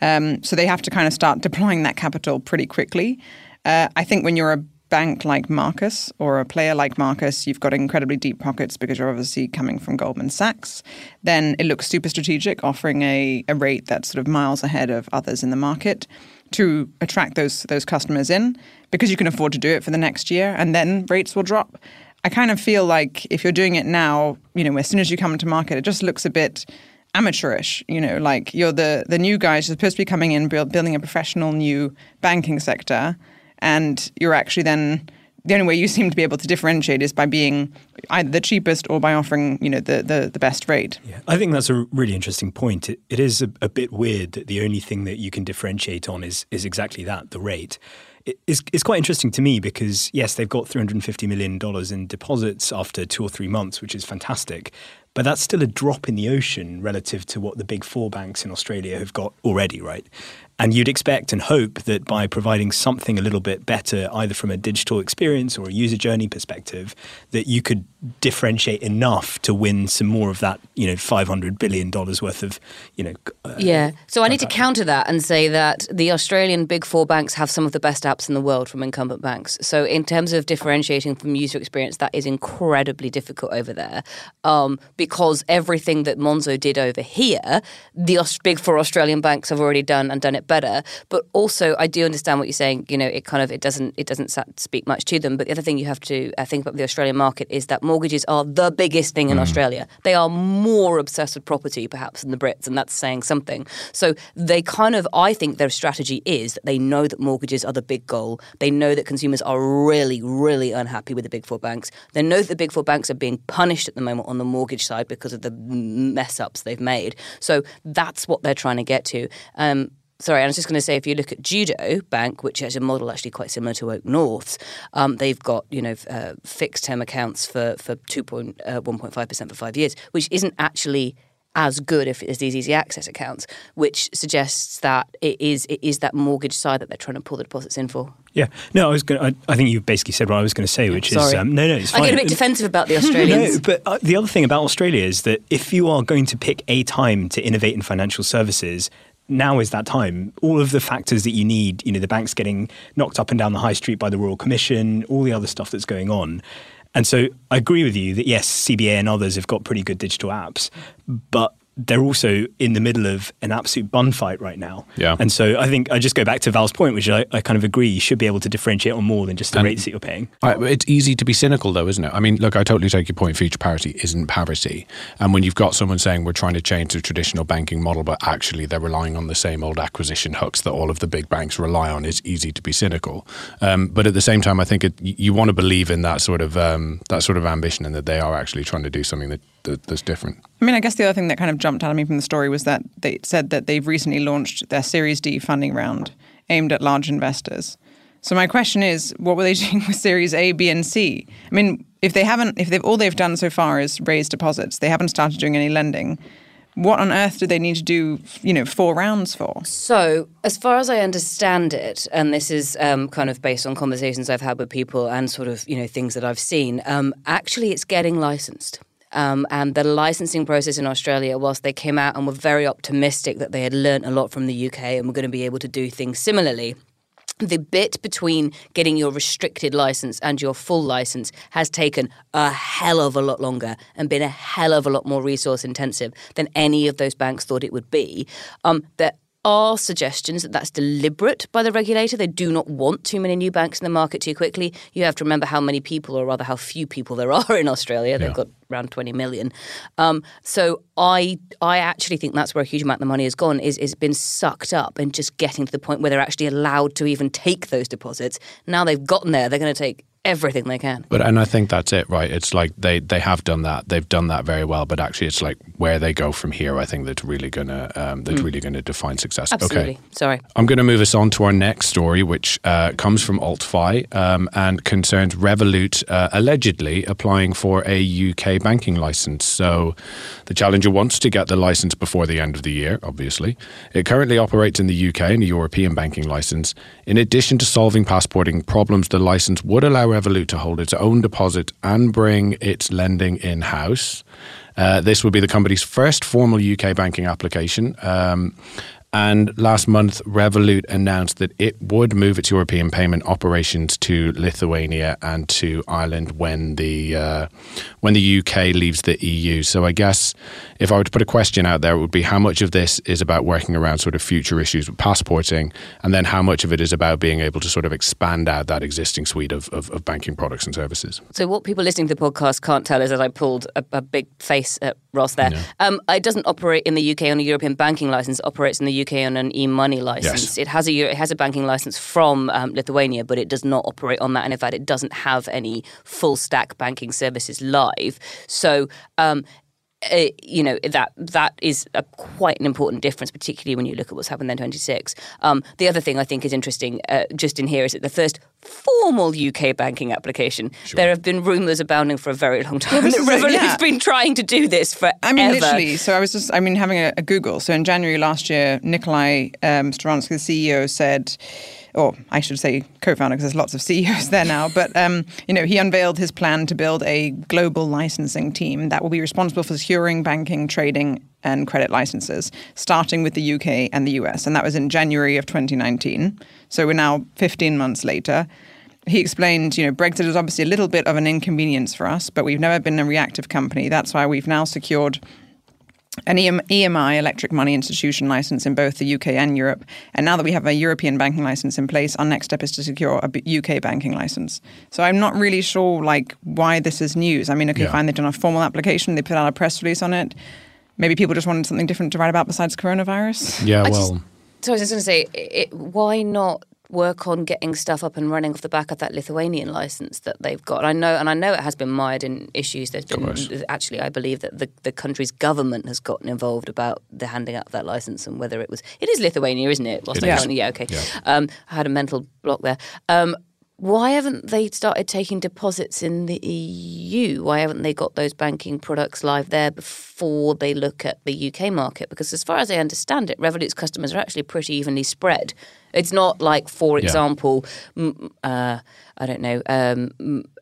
Um, so they have to kind of start deploying that capital pretty quickly. Uh, I think when you're a bank like Marcus or a player like Marcus, you've got incredibly deep pockets because you're obviously coming from Goldman Sachs. Then it looks super strategic, offering a, a rate that's sort of miles ahead of others in the market to attract those those customers in because you can afford to do it for the next year, and then rates will drop. I kind of feel like if you're doing it now, you know, as soon as you come into market, it just looks a bit amateurish, you know, like you're the the new guys supposed to be coming in, build, building a professional new banking sector. And you're actually then, the only way you seem to be able to differentiate is by being either the cheapest or by offering, you know, the the, the best rate. Yeah, I think that's a really interesting point. It, it is a, a bit weird that the only thing that you can differentiate on is is exactly that, the rate. It, it's, it's quite interesting to me because, yes, they've got three hundred fifty million dollars in deposits after two or three months, which is fantastic. But that's still a drop in the ocean relative to what the big four banks in Australia have got already, right? And you'd expect and hope that by providing something a little bit better, either from a digital experience or a user journey perspective, that you could differentiate enough to win some more of that, you know, five hundred billion dollars worth of, you know. Uh, yeah. So I need to counter that and say that the Australian big four banks have some of the best apps in the world from incumbent banks. So in terms of differentiating from user experience, that is incredibly difficult over there um, because everything that Monzo did over here, the Aus- big four Australian banks have already done and done it better. But also, I do understand what you're saying. You know, it kind of it doesn't it doesn't speak much to them. But the other thing you have to uh, think about the Australian market is that mortgages are the biggest thing in mm. Australia. They are more obsessed with property, perhaps, than the Brits, and that's saying something. So they kind of, I think, their strategy is that they know that mortgages are the big goal. They know that consumers are really, really unhappy with the big four banks. They know that the big four banks are being punished at the moment on the mortgage side because of the mess ups they've made. So that's what they're trying to get to. Um, Sorry, I was just going to say, if you look at Judo Bank, which has a model actually quite similar to Oak North's, um, they've got, you know, uh, fixed term accounts for for two point one five percent for five years, which isn't actually as good if as these easy access accounts, which suggests that it is it is that mortgage side that they're trying to pull the deposits in for. Yeah, no, I was going. I, I think you basically said what I was going to say, which Sorry. is um, no, no. It's fine. I get a bit defensive about the Australians. No, but uh, the other thing about Australia is that if you are going to pick a time to innovate in financial services, now is that time. All of the factors that you need, you know, the banks getting knocked up and down the high street by the Royal Commission, all the other stuff that's going on. And so I agree with you that, yes, C B A and others have got pretty good digital apps, but they're also in the middle of an absolute bun fight right now. Yeah. And so I think I just go back to Val's point, which I, I kind of agree. You should be able to differentiate on more than just the and rates that you're paying. I, it's easy to be cynical, though, isn't it? I mean, look, I totally take your point. Future parity isn't parity. And when you've got someone saying we're trying to change the traditional banking model, but actually they're relying on the same old acquisition hooks that all of the big banks rely on, it's easy to be cynical. Um, but at the same time, I think it, you want to believe in that sort of um, that sort of ambition and that they are actually trying to do something that that's different. I mean, I guess the other thing that kind of jumped out at me from the story was that they said that they've recently launched their Series D funding round aimed at large investors. So my question is, what were they doing with Series A, B, and C? I mean, if they haven't, if they've all they've done so far is raise deposits, they haven't started doing any lending. What on earth do they need to do, you know, four rounds for? So, as far as I understand it, and this is um, kind of based on conversations I've had with people and sort of, you know, things that I've seen, um, actually, it's getting licensed. Um, and the licensing process in Australia, whilst they came out and were very optimistic that they had learnt a lot from the U K and were going to be able to do things similarly, the bit between getting your restricted license and your full license has taken a hell of a lot longer and been a hell of a lot more resource intensive than any of those banks thought it would be. Um, that are suggestions that that's deliberate by the regulator. They do not want too many new banks in the market too quickly. You have to remember how many people, or rather how few people there are in Australia. Yeah. They've got around twenty million. Um, so I I actually think that's where a huge amount of the money has gone, is it's been sucked up and just getting to the point where they're actually allowed to even take those deposits. Now they've gotten there, they're going to take everything they can. But and I think that's it, right? It's like they, they have done that. They've done that very well. But actually, it's like where they go from here. I think that's really gonna um, that's mm. really gonna define success. Absolutely. Okay. Sorry. I'm gonna move us on to our next story, which uh, comes from AltFi um, and concerns Revolut uh, allegedly applying for a U K banking license. So the challenger wants to get the license before the end of the year. Obviously, it currently operates in the U K and a European banking license. In addition to solving passporting problems, the license would allow Revolut to hold its own deposit and bring its lending in-house. Uh, this would be the company's first formal U K banking application. Um, and last month, Revolut announced that it would move its European payment operations to Lithuania and to Ireland when the uh, when the U K leaves the E U. So I guess if I were to put a question out there, it would be how much of this is about working around sort of future issues with passporting, and then how much of it is about being able to sort of expand out that existing suite of, of, of banking products and services. So what people listening to the podcast can't tell is that I pulled a, a big face at Ross there. No. Um, it doesn't operate in the U K on a European banking license. It operates in the U K on an e-money license. Yes. It has a it has a banking license from um, Lithuania, but it does not operate on that. And in fact, it doesn't have any full stack banking services live. So um, Uh, you know, that that is a, quite an important difference, particularly when you look at what's happened then twenty-six. Um, the other thing I think is interesting uh, just in here is that the first formal U K banking application. Sure. There have been rumours abounding for a very long time. Well, that Revolut's yeah. been trying to do this forever. I mean, literally. So I was just, I mean, having a, a Google. So in January last year, Nikolai um, Storansky, the C E O, said... or I should say co-founder, because there's lots of C E Os there now, but um, you know, he unveiled his plan to build a global licensing team that will be responsible for securing banking, trading, and credit licenses, starting with the U K and the U S. And that was in January of twenty nineteen. So we're now fifteen months later. He explained, you know, Brexit is obviously a little bit of an inconvenience for us, but we've never been a reactive company. That's why we've now secured an E M I, electric money institution license in both the U K and Europe. And now that we have a European banking license in place, our next step is to secure a U K banking license. So I'm not really sure, like, why this is news. I mean, okay, yeah. fine, they've done a formal application. They put out a press release on it. Maybe people just wanted something different to write about besides coronavirus. Yeah, I well... Just, so I was just going to say, it, why not work on getting stuff up and running off the back of that Lithuanian license that they've got? I know, and I know it has been mired in issues. There's been actually, I believe that the, the country's government has gotten involved about the handing out of that license and whether it was. It is Lithuania, isn't it? Lost it is. Yeah. Okay. Yeah. Um, I had a mental block there. Um, why haven't they started taking deposits in the E U? Why haven't they got those banking products live there before they look at the U K market? Because as far as I understand it, Revolut's customers are actually pretty evenly spread. It's not like, for example, yeah. uh, I don't know, um,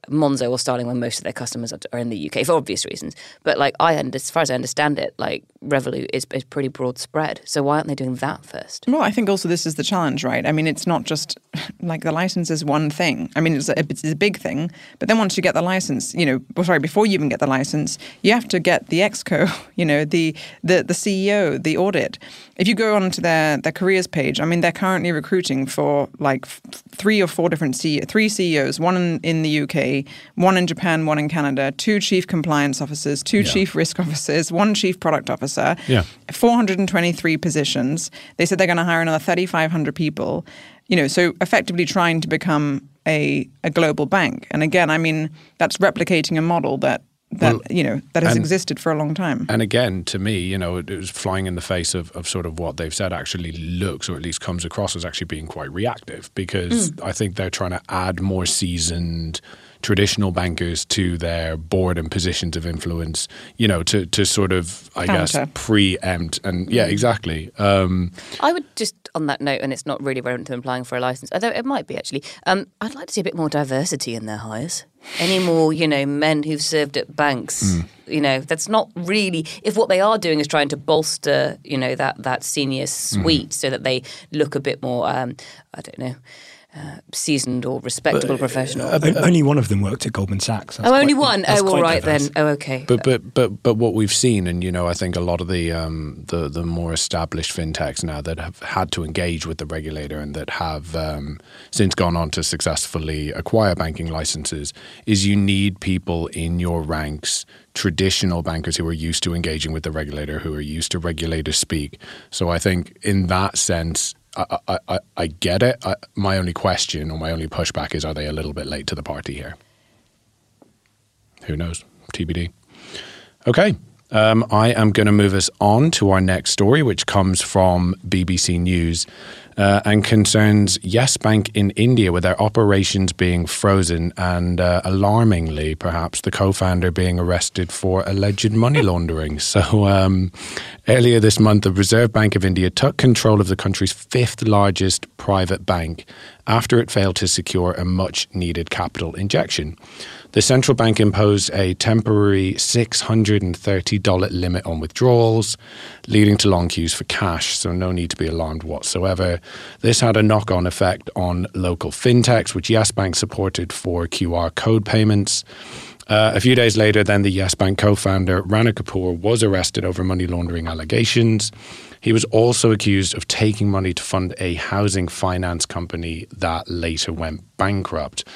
Monzo or Starling, when most of their customers are in the U K for obvious reasons. But like, I, as far as I understand it, like Revolut is, is pretty broad spread. So why aren't they doing that first? Well, I think also this is the challenge, right? I mean, it's not just like the license is one thing. I mean, it's a, it's a big thing. But then once you get the license, you know, well, sorry, before you even get the license, you have to get the exco, you know, the the, the C E O, the audit. If you go onto their their careers page, I mean, they're currently recruiting for like three or four different C E Os, three C E Os, one in, in the U K, one in Japan, one in Canada, two chief compliance officers, two yeah. chief risk officers, one chief product officer, yeah. four hundred twenty-three positions. They said they're going to hire another three thousand five hundred people, you know, so effectively trying to become a, a global bank. And again, I mean, that's replicating a model that that well, you know that has and, existed for a long time. And again, to me, you know, it, it was flying in the face of, of sort of what they've said actually looks, or at least comes across as actually being quite reactive, because mm. I think they're trying to add more seasoned traditional bankers to their board and positions of influence, you know, to, to sort of, I Counter. guess, preempt. And yeah, exactly. Um, I would just, on that note, and it's not really relevant to applying for a license, although it might be actually, um, I'd like to see a bit more diversity in their hires. Any more, you know, men who've served at banks, mm. you know, that's not really, if what they are doing is trying to bolster, you know, that, that senior suite mm. so that they look a bit more, um, I don't know, Uh, seasoned or respectable but, professional. Uh, uh, only one of them worked at Goldman Sachs. That's oh, only quite, one. Oh, all right diverse. then. Oh, okay. But but but but what we've seen, and you know, I think a lot of the um, the the more established fintechs now that have had to engage with the regulator and that have um, since gone on to successfully acquire banking licenses is you need people in your ranks. Traditional bankers who are used to engaging with the regulator, who are used to regulator speak. So I think in that sense, I, I, I, I get it. I, my only question or my only pushback is, are they a little bit late to the party here? Who knows? T B D. Okay. Um, I am going to move us on to our next story, which comes from B B C News uh, and concerns Yes Bank in India, with their operations being frozen and uh, alarmingly, perhaps, the co-founder being arrested for alleged money laundering. So um, earlier this month, the Reserve Bank of India took control of the country's fifth largest private bank after it failed to secure a much-needed capital injection. The central bank imposed a temporary six hundred thirty dollars limit on withdrawals, leading to long queues for cash, so no need to be alarmed whatsoever. This had a knock-on effect on local fintechs, which Yes Bank supported for Q R code payments. Uh, a few days later, then, the Yes Bank co-founder Rana Kapoor was arrested over money laundering allegations. He was also accused of taking money to fund a housing finance company that later went bankrupt.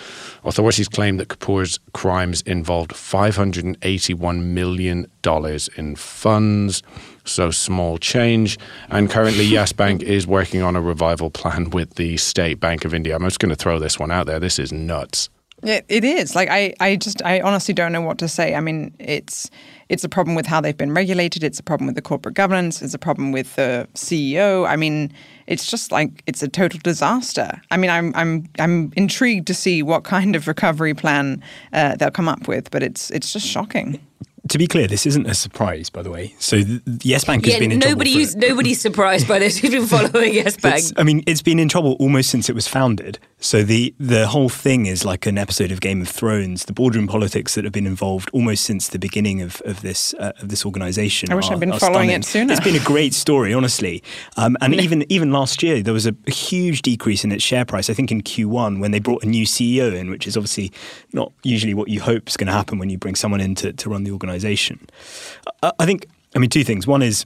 Authorities claim that Kapoor's crimes involved five hundred eighty-one million dollars in funds, so small change. And currently, Yes Bank is working on a revival plan with the State Bank of India. I'm just going to throw this one out there. This is nuts. It, it is. Like, I, I just, I honestly don't know what to say. I mean, it's it's a problem with how they've been regulated. It's a problem with the corporate governance. It's a problem with the C E O. I mean, it's just like, it's a total disaster. I mean, I'm I'm I'm intrigued to see what kind of recovery plan uh, they'll come up with, but it's it's just shocking. To be clear, this isn't a surprise, by the way. So the Yes Bank has yeah, been in nobody trouble. For... nobody's surprised by this who've been following Yes Bank. It's, I mean, it's been in trouble almost since it was founded. So the, the whole thing is like an episode of Game of Thrones. The boardroom politics that have been involved almost since the beginning of, of this uh, of this organisation. I wish are, I'd been following stunning. It sooner. It's been a great story, honestly. Um, and even, even last year, there was a, a huge decrease in its share price, I think in Q one, when they brought a new C E O in, which is obviously not usually what you hope is going to happen when you bring someone in to, to run the organisation. I think, I mean, two things. One is,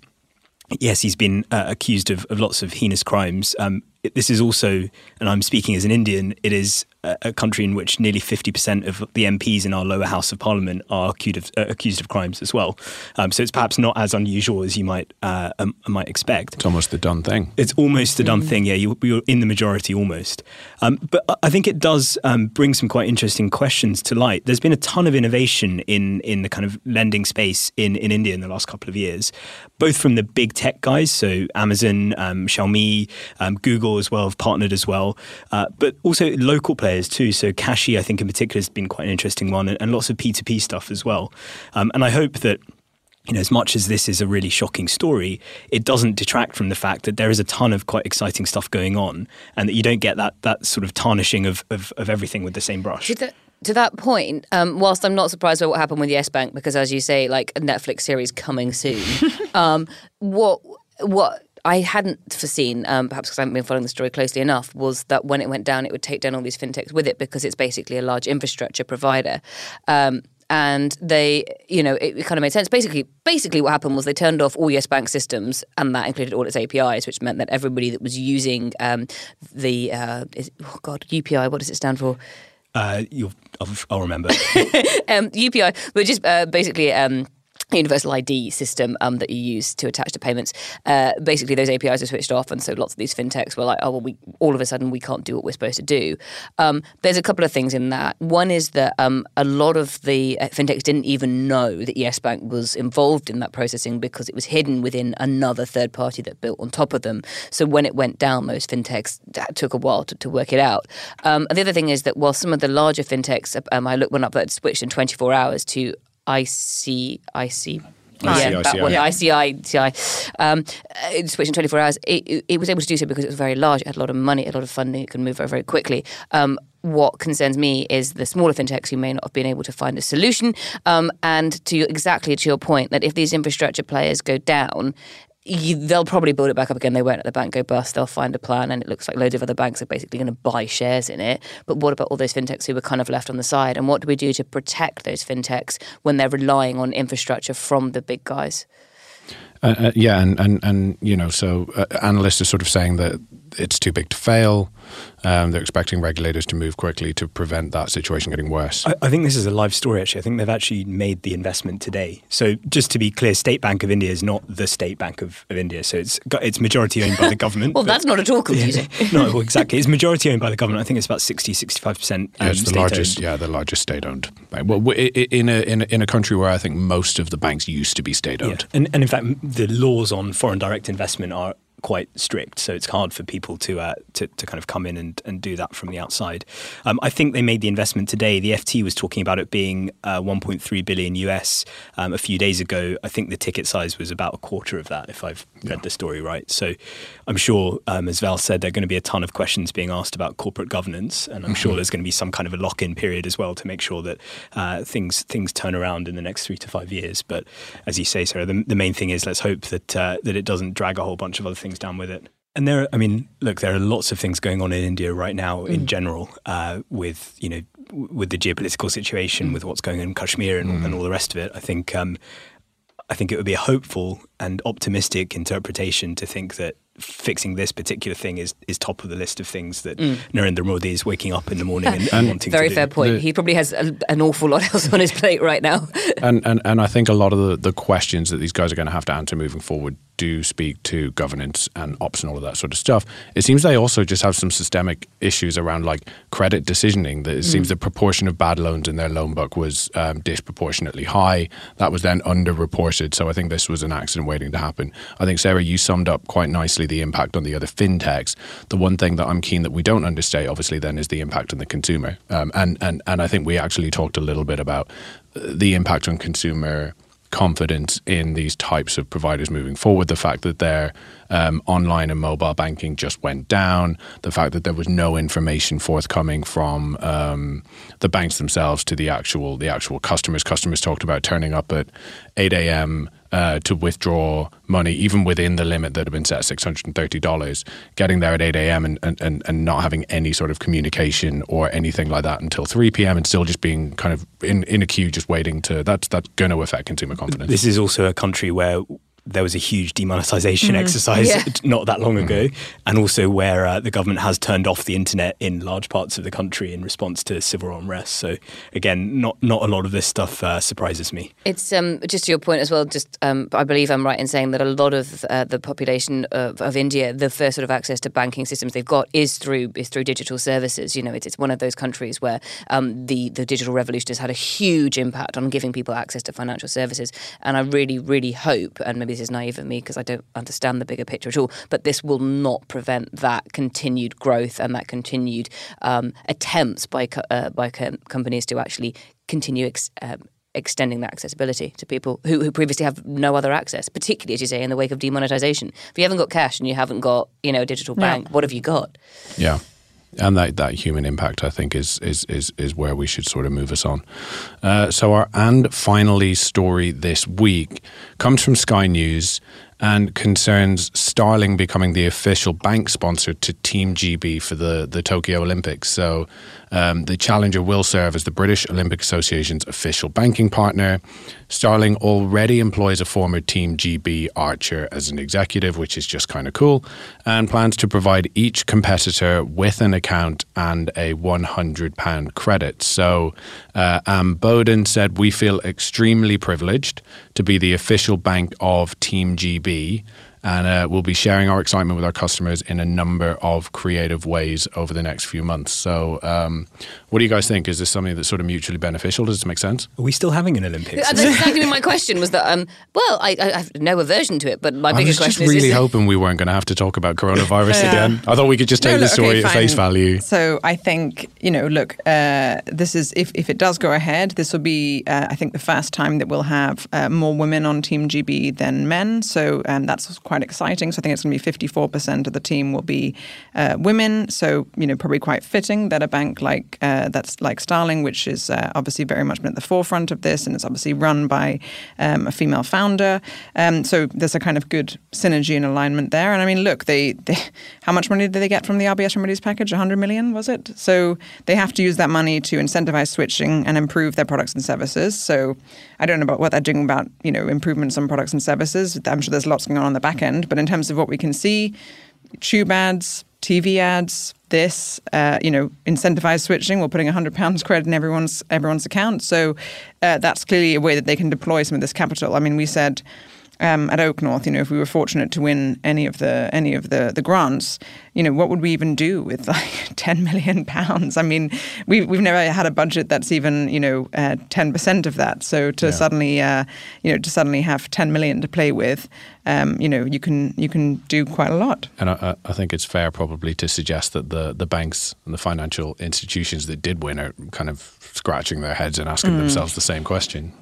yes, he's been uh, accused of, of lots of heinous crimes. Um, it, this is also, and I'm speaking as an Indian, it is a, a country in which nearly fifty percent of the M Ps in our lower house of parliament are accused of, uh, accused of crimes as well. Um, so it's perhaps not as unusual as you might uh, um, might expect. It's almost the done thing. It's almost the done mm-hmm. thing, yeah. You, you're in the majority almost. Um, but I think it does um, bring some quite interesting questions to light. There's been a ton of innovation in in the kind of lending space in, in India in the last couple of years, both from the big tech guys, so Amazon, um, Xiaomi, um, Google as well have partnered as well, uh, but also local players too. So Cashi, I think in particular, has been quite an interesting one, and, and lots of P two P stuff as well. Um, and I hope that, you know, as much as this is a really shocking story, it doesn't detract from the fact that there is a ton of quite exciting stuff going on, and that you don't get that that sort of tarnishing of of, of everything with the same brush. To that point, um, whilst I'm not surprised by what happened with Yes Bank, because as you say, like, a Netflix series coming soon, um, what what I hadn't foreseen, um, perhaps because I haven't been following the story closely enough, was that when it went down, it would take down all these fintechs with it, because it's basically a large infrastructure provider. Um, and they, you know, it, it kind of made sense. Basically, basically what happened was they turned off all Yes Bank systems, and that included all its A P Is, which meant that everybody that was using um, the, uh, is, oh God, U P I, what does it stand for? Uh, you'll, I'll, I'll remember. um, U P I, which is uh, basically um, universal I D system um, that you use to attach to payments. Uh, basically, those A P Is are switched off, and so lots of these fintechs were like, oh, well, we, all of a sudden we can't do what we're supposed to do. Um, there's a couple of things in that. One is that um, a lot of the fintechs didn't even know that Yes Bank was involved in that processing, because it was hidden within another third party that built on top of them. So when it went down, those fintechs took a while to, to work it out. Um, and the other thing is that while some of the larger fintechs, um, I looked one up that switched in twenty-four hours to I C I C. Yeah, that one, I C I C I. Um, it switched in twenty-four hours. It, it was able to do so because it was very large. It had a lot of money, a lot of funding. It could move very, very quickly. Um, what concerns me is the smaller fintechs who may not have been able to find a solution. Um, and to exactly to your point, that if these infrastructure players go down, You, they'll probably build it back up again. They won't let the bank go bust. They'll find a plan, and it looks like loads of other banks are basically going to buy shares in it. But what about all those fintechs who were kind of left on the side? And what do we do to protect those fintechs when they're relying on infrastructure from the big guys? Uh, uh, yeah, and, and, and, you know, so uh, analysts are sort of saying that it's too big to fail. Um, they're expecting regulators to move quickly to prevent that situation getting worse. I, I think this is a live story, actually. I think they've actually made the investment today. So just to be clear, State Bank of India is not the State Bank of, of India. So it's it's majority owned by the government. Well, that's not at all confusing. Yeah, no, well, exactly. It's majority owned by the government. I think it's about sixty, sixty-five percent um, yeah, it's the largest, owned. Yeah, the largest state-owned bank. Well, in a, in a, in a country where I think most of the banks used to be state-owned. Yeah. And, and in fact, the laws on foreign direct investment are quite strict, so it's hard for people to uh, to, to kind of come in and, and do that from the outside. Um, I think they made the investment today. The F T was talking about it being uh, one point three billion U S um, a few days ago. I think the ticket size was about a quarter of that, if I've read yeah. the story right. So I'm sure, um, as Val said, there are going to be a ton of questions being asked about corporate governance, and I'm mm-hmm. sure there's going to be some kind of a lock-in period as well to make sure that uh, things things turn around in the next three to five years. But as you say, Sarah, the, the main thing is let's hope that uh, that it doesn't drag a whole bunch of other things down with it. And there, are, I mean, look, there are lots of things going on in India right now mm. in general uh, with, you know, with the geopolitical situation, mm. with what's going on in Kashmir and, mm. and all the rest of it. I think, um, I think it would be a hopeful and optimistic interpretation to think that fixing this particular thing is, is top of the list of things that mm. Narendra Modi is waking up in the morning and, and wanting very to do. Fair point. The, he probably has a, an awful lot else on his plate right now. and, and and I think a lot of the, the questions that these guys are going to have to answer moving forward do speak to governance and ops and all of that sort of stuff. It seems they also just have some systemic issues around like credit decisioning. That it mm. seems the proportion of bad loans in their loan book was um, disproportionately high. That was then underreported. So I think this was an accident waiting to happen. I think, Sarah, you summed up quite nicely the impact on the other fintechs. The one thing that I'm keen that we don't understate, obviously, then is the impact on the consumer. Um, and, and, and I think we actually talked a little bit about the impact on consumer confidence in these types of providers moving forward, the fact that their um, online and mobile banking just went down, the fact that there was no information forthcoming from um, the banks themselves to the actual the actual customers. Customers talked about turning up at eight a.m. Uh, to withdraw money, even within the limit that had been set at six hundred thirty dollars, getting there at eight a.m. And, and, and not having any sort of communication or anything like that until three p.m. and still just being kind of in, in a queue just waiting to, that's, that's going to affect consumer confidence. This is also a country where there was a huge demonetization mm, exercise yeah. not that long ago, mm. and also where uh, the government has turned off the internet in large parts of the country in response to civil unrest. So again, not not a lot of this stuff uh, surprises me. It's um, just to your point as well, just um, I believe I'm right in saying that a lot of uh, the population of, of India, the first sort of access to banking systems they've got is through is through digital services. You know, it's, it's one of those countries where um, the, the digital revolution has had a huge impact on giving people access to financial services. And I really, really hope, and maybe this is naive of me because I don't understand the bigger picture at all, but this will not prevent that continued growth and that continued um, attempts by co- uh, by co- companies to actually continue ex- um, extending that accessibility to people who, who previously have no other access, particularly, as you say, in the wake of demonetization. If you haven't got cash and you haven't got, you know, a digital bank, yeah. what have you got? Yeah. And that, that human impact, I think, is is is is where we should sort of move us on. Uh, so our and finally story this week comes from Sky News and concerns Starling becoming the official bank sponsor to Team G B for the, the Tokyo Olympics. So um, the challenger will serve as the British Olympic Association's official banking partner. Starling already employs a former Team G B archer as an executive, which is just kind of cool, and plans to provide each competitor with an account and a one hundred pounds credit. So uh, Anne Bowden said, "We feel extremely privileged to be the official bank of Team G B. And uh, we'll be sharing our excitement with our customers in a number of creative ways over the next few months." So um, what do you guys think? Is this something that's sort of mutually beneficial? Does it make sense? Are we still having an Olympics? That's exactly my question was that, um, well, I, I have no aversion to it, but my I biggest question is... I was just really is, hoping we weren't going to have to talk about coronavirus yeah. again. I thought we could just take no, the story okay, at face value. So I think, you know, look, uh, this is, if, if it does go ahead, this will be, uh, I think, the first time that we'll have uh, more women on Team G B than men. So um, that's quite exciting. So I think it's going to be fifty-four percent of the team will be uh, women. So, you know, probably quite fitting that a bank like uh, that's like Starling, which is uh, obviously very much been at the forefront of this, and it's obviously run by um, a female founder. Um, so there's a kind of good synergy and alignment there. And I mean, look, they, they how much money did they get from the R B S remedies package? one hundred million, was it? So they have to use that money to incentivize switching and improve their products and services. So I don't know about what they're doing about, you know, improvements on products and services. I'm sure there's lots going on on the back end, but in terms of what we can see, tube ads, T V ads, this, uh, you know, incentivized switching. We're putting one hundred pounds credit in everyone's everyone's account. So uh, that's clearly a way that they can deploy some of this capital. I mean, we said um, at Oak North, you know, if we were fortunate to win any of the any of the the grants, you know, what would we even do with like ten million pounds? I mean, we've, we've never had a budget that's even, you know, uh, ten percent of that. So to yeah. suddenly, uh, you know, to suddenly have ten million to play with, Um, you know, you can you can do quite a lot. And I, I think it's fair probably to suggest that the, the banks and the financial institutions that did win are kind of scratching their heads and asking mm. themselves the same question.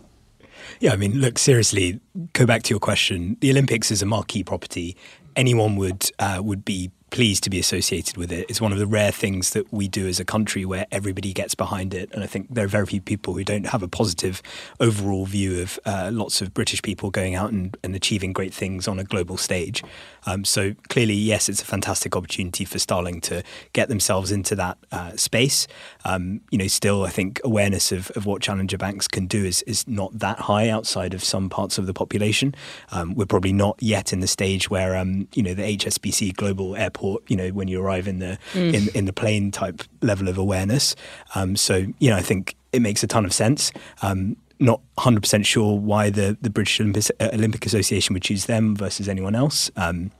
Yeah, I mean, look, seriously, go back to your question. The Olympics is a marquee property. Anyone would uh, would be pleased to be associated with it. It's one of the rare things that we do as a country where everybody gets behind it. And I think there are very few people who don't have a positive overall view of uh, lots of British people going out and, and achieving great things on a global stage. Um, so clearly, yes, it's a fantastic opportunity for Starling to get themselves into that uh, space. Um, you know, still, I think awareness of, of what challenger banks can do is, is not that high outside of some parts of the population. Um, we're probably not yet in the stage where, um, you know, the H S B C Global Airport, you know, when you arrive in the mm. in, in the plane type level of awareness. Um, so, you know, I think it makes a ton of sense. Um, not one hundred percent sure why the, the British Olympic, Olympic Association would choose them versus anyone else. Um,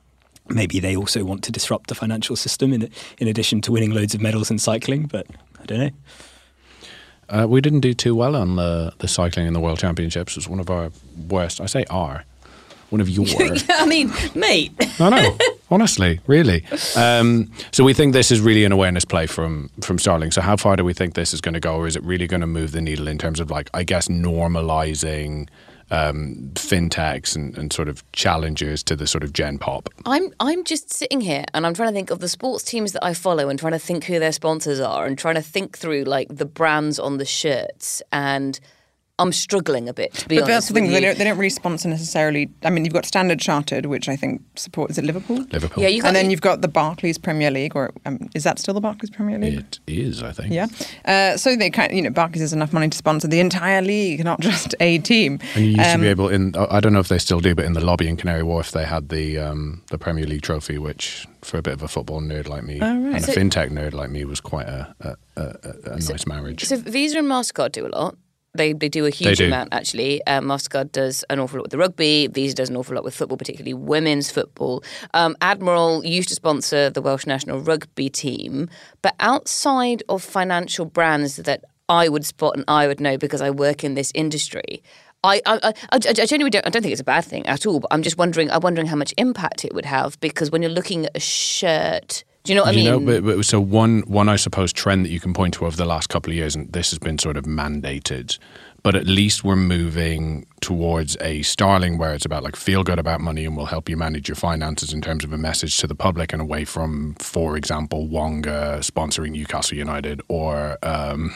maybe they also want to disrupt the financial system in, in addition to winning loads of medals in cycling, but I don't know. Uh, we didn't do too well on the, the cycling in the World Championships. It was one of our worst. I say our. One of your. I mean, mate. I know. Honestly, really. Um, so we think this is really an awareness play from from Starling. So how far do we think this is going to go, or is it really going to move the needle in terms of, like, I guess, normalizing um, fintechs and, and sort of challengers to the sort of gen pop? I'm I'm just sitting here and I'm trying to think of the sports teams that I follow and trying to think who their sponsors are and trying to think through, like, the brands on the shirts, and I'm struggling a bit, to be but honest. But that's the thing, they don't, they don't really sponsor necessarily. I mean, you've got Standard Chartered, which I think supports, is it Liverpool? Liverpool. Yeah, you got, and then you've got the Barclays Premier League, or um, is that still the Barclays Premier League? It is, I think. Yeah. Uh, so they kind of, you know, Barclays has enough money to sponsor the entire league, not just a team. And you used um, to be able, in, I don't know if they still do, but in the lobby in Canary Wharf, they had the um, the Premier League trophy, which, for a bit of a football nerd like me, oh, right. and so, a fintech nerd like me, was quite a, a, a, a so, nice marriage. So Visa and MasterCard do a lot. They they do a huge do. amount, actually. Uh, MasterCard does an awful lot with the rugby. Visa does an awful lot with football, particularly women's football. Um, Admiral used to sponsor the Welsh national rugby team. But outside of financial brands that I would spot and I would know because I work in this industry, I I, I, I, I genuinely don't, I don't think it's a bad thing at all. But I'm just wondering, I'm wondering how much impact it would have, because when you're looking at a shirt... Do you know what I mean? You know, but, but, so one, one, I suppose, trend that you can point to over the last couple of years, and this has been sort of mandated, but at least we're moving towards a Starling where it's about, like, feel good about money and we'll help you manage your finances, in terms of a message to the public, and away from, for example, Wonga sponsoring Newcastle United, or, um,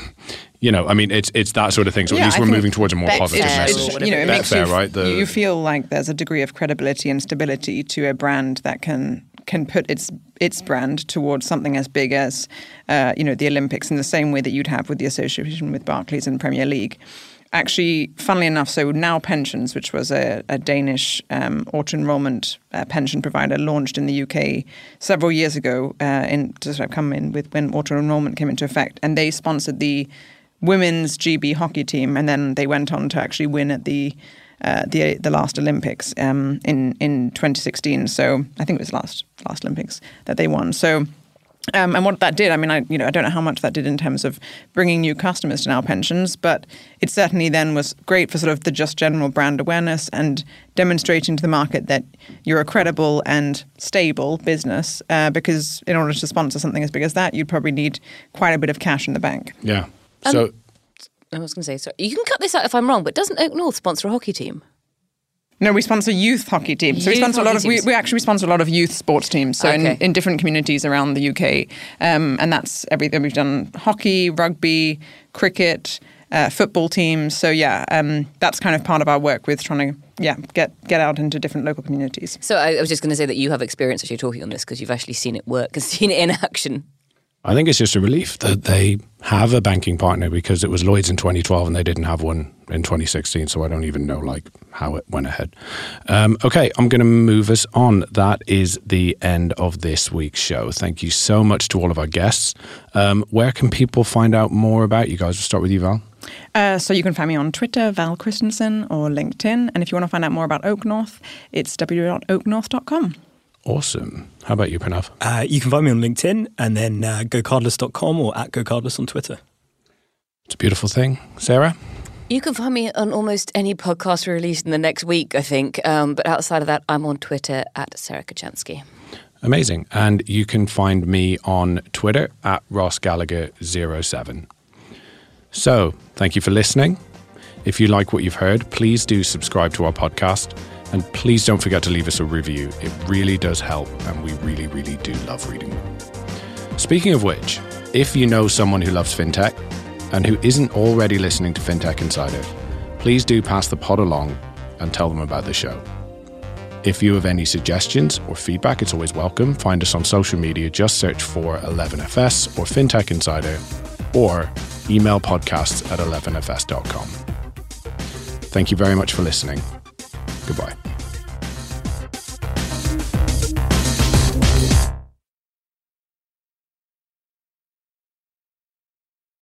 you know, I mean, it's it's that sort of thing. So yeah, at least I we're moving towards a more positive message. You know, it makes you, right? the, you feel like there's a degree of credibility and stability to a brand that can... can put its its brand towards something as big as, uh, you know, the Olympics, in the same way that you'd have with the association with Barclays and Premier League. Actually, funnily enough, so Now Pensions, which was a, a Danish um, auto-enrollment uh, pension provider, launched in the U K several years ago uh, in to sort of come in with when auto-enrollment came into effect, and they sponsored the women's G B hockey team, and then they went on to actually win at the Uh, the the last Olympics um, in in twenty sixteen. So I think it was last last Olympics that they won. So um, and what that did, I mean, I you know I don't know how much that did in terms of bringing new customers to Now Pensions, but it certainly then was great for sort of the just general brand awareness and demonstrating to the market that you're a credible and stable business. Uh, because in order to sponsor something as big as that, you'd probably need quite a bit of cash in the bank. Yeah. So. Um, I was going to say, sorry, you can cut this out if I'm wrong, but doesn't Oak North sponsor a hockey team? No, we sponsor youth hockey teams. So youth we sponsor a lot of we, we actually sponsor a lot of youth sports teams. So okay. in, in different communities around the U K, um, and that's everything we've done: hockey, rugby, cricket, uh, football teams. So yeah, um, that's kind of part of our work with trying to yeah get get out into different local communities. So I, I was just going to say that you have experience actually talking on this because you've actually seen it work and seen it in action. I think it's just a relief that they have a banking partner, because it was Lloyd's in twenty twelve and they didn't have one in twenty sixteen. So I don't even know like how it went ahead. Um, okay, I'm going to move us on. That is the end of this week's show. Thank you so much to all of our guests. Um, where can people find out more about you guys? We'll start with you, Val. Uh, so you can find me on Twitter, Val Kristensen, or LinkedIn. And if you want to find out more about Oak North, it's w w w dot oak north dot com. Awesome. How about you, Pranav? Uh, you can find me on LinkedIn, and then uh, go cardless dot com or at GoCardless on Twitter. It's a beautiful thing. Sarah? You can find me on almost any podcast released in the next week, I think. Um, but outside of that, I'm on Twitter at Sarah Kocianski. Amazing. And you can find me on Twitter at Ross Gallagher zero seven. So thank you for listening. If you like what you've heard, please do subscribe to our podcast. And please don't forget to leave us a review. It really does help, and we really, really do love reading them. Speaking of which, if you know someone who loves fintech and who isn't already listening to FinTech Insider, please do pass the pod along and tell them about the show. If you have any suggestions or feedback, it's always welcome. Find us on social media. Just search for eleven F S or FinTech Insider, or email podcasts at eleven F S dot com. Thank you very much for listening. Goodbye.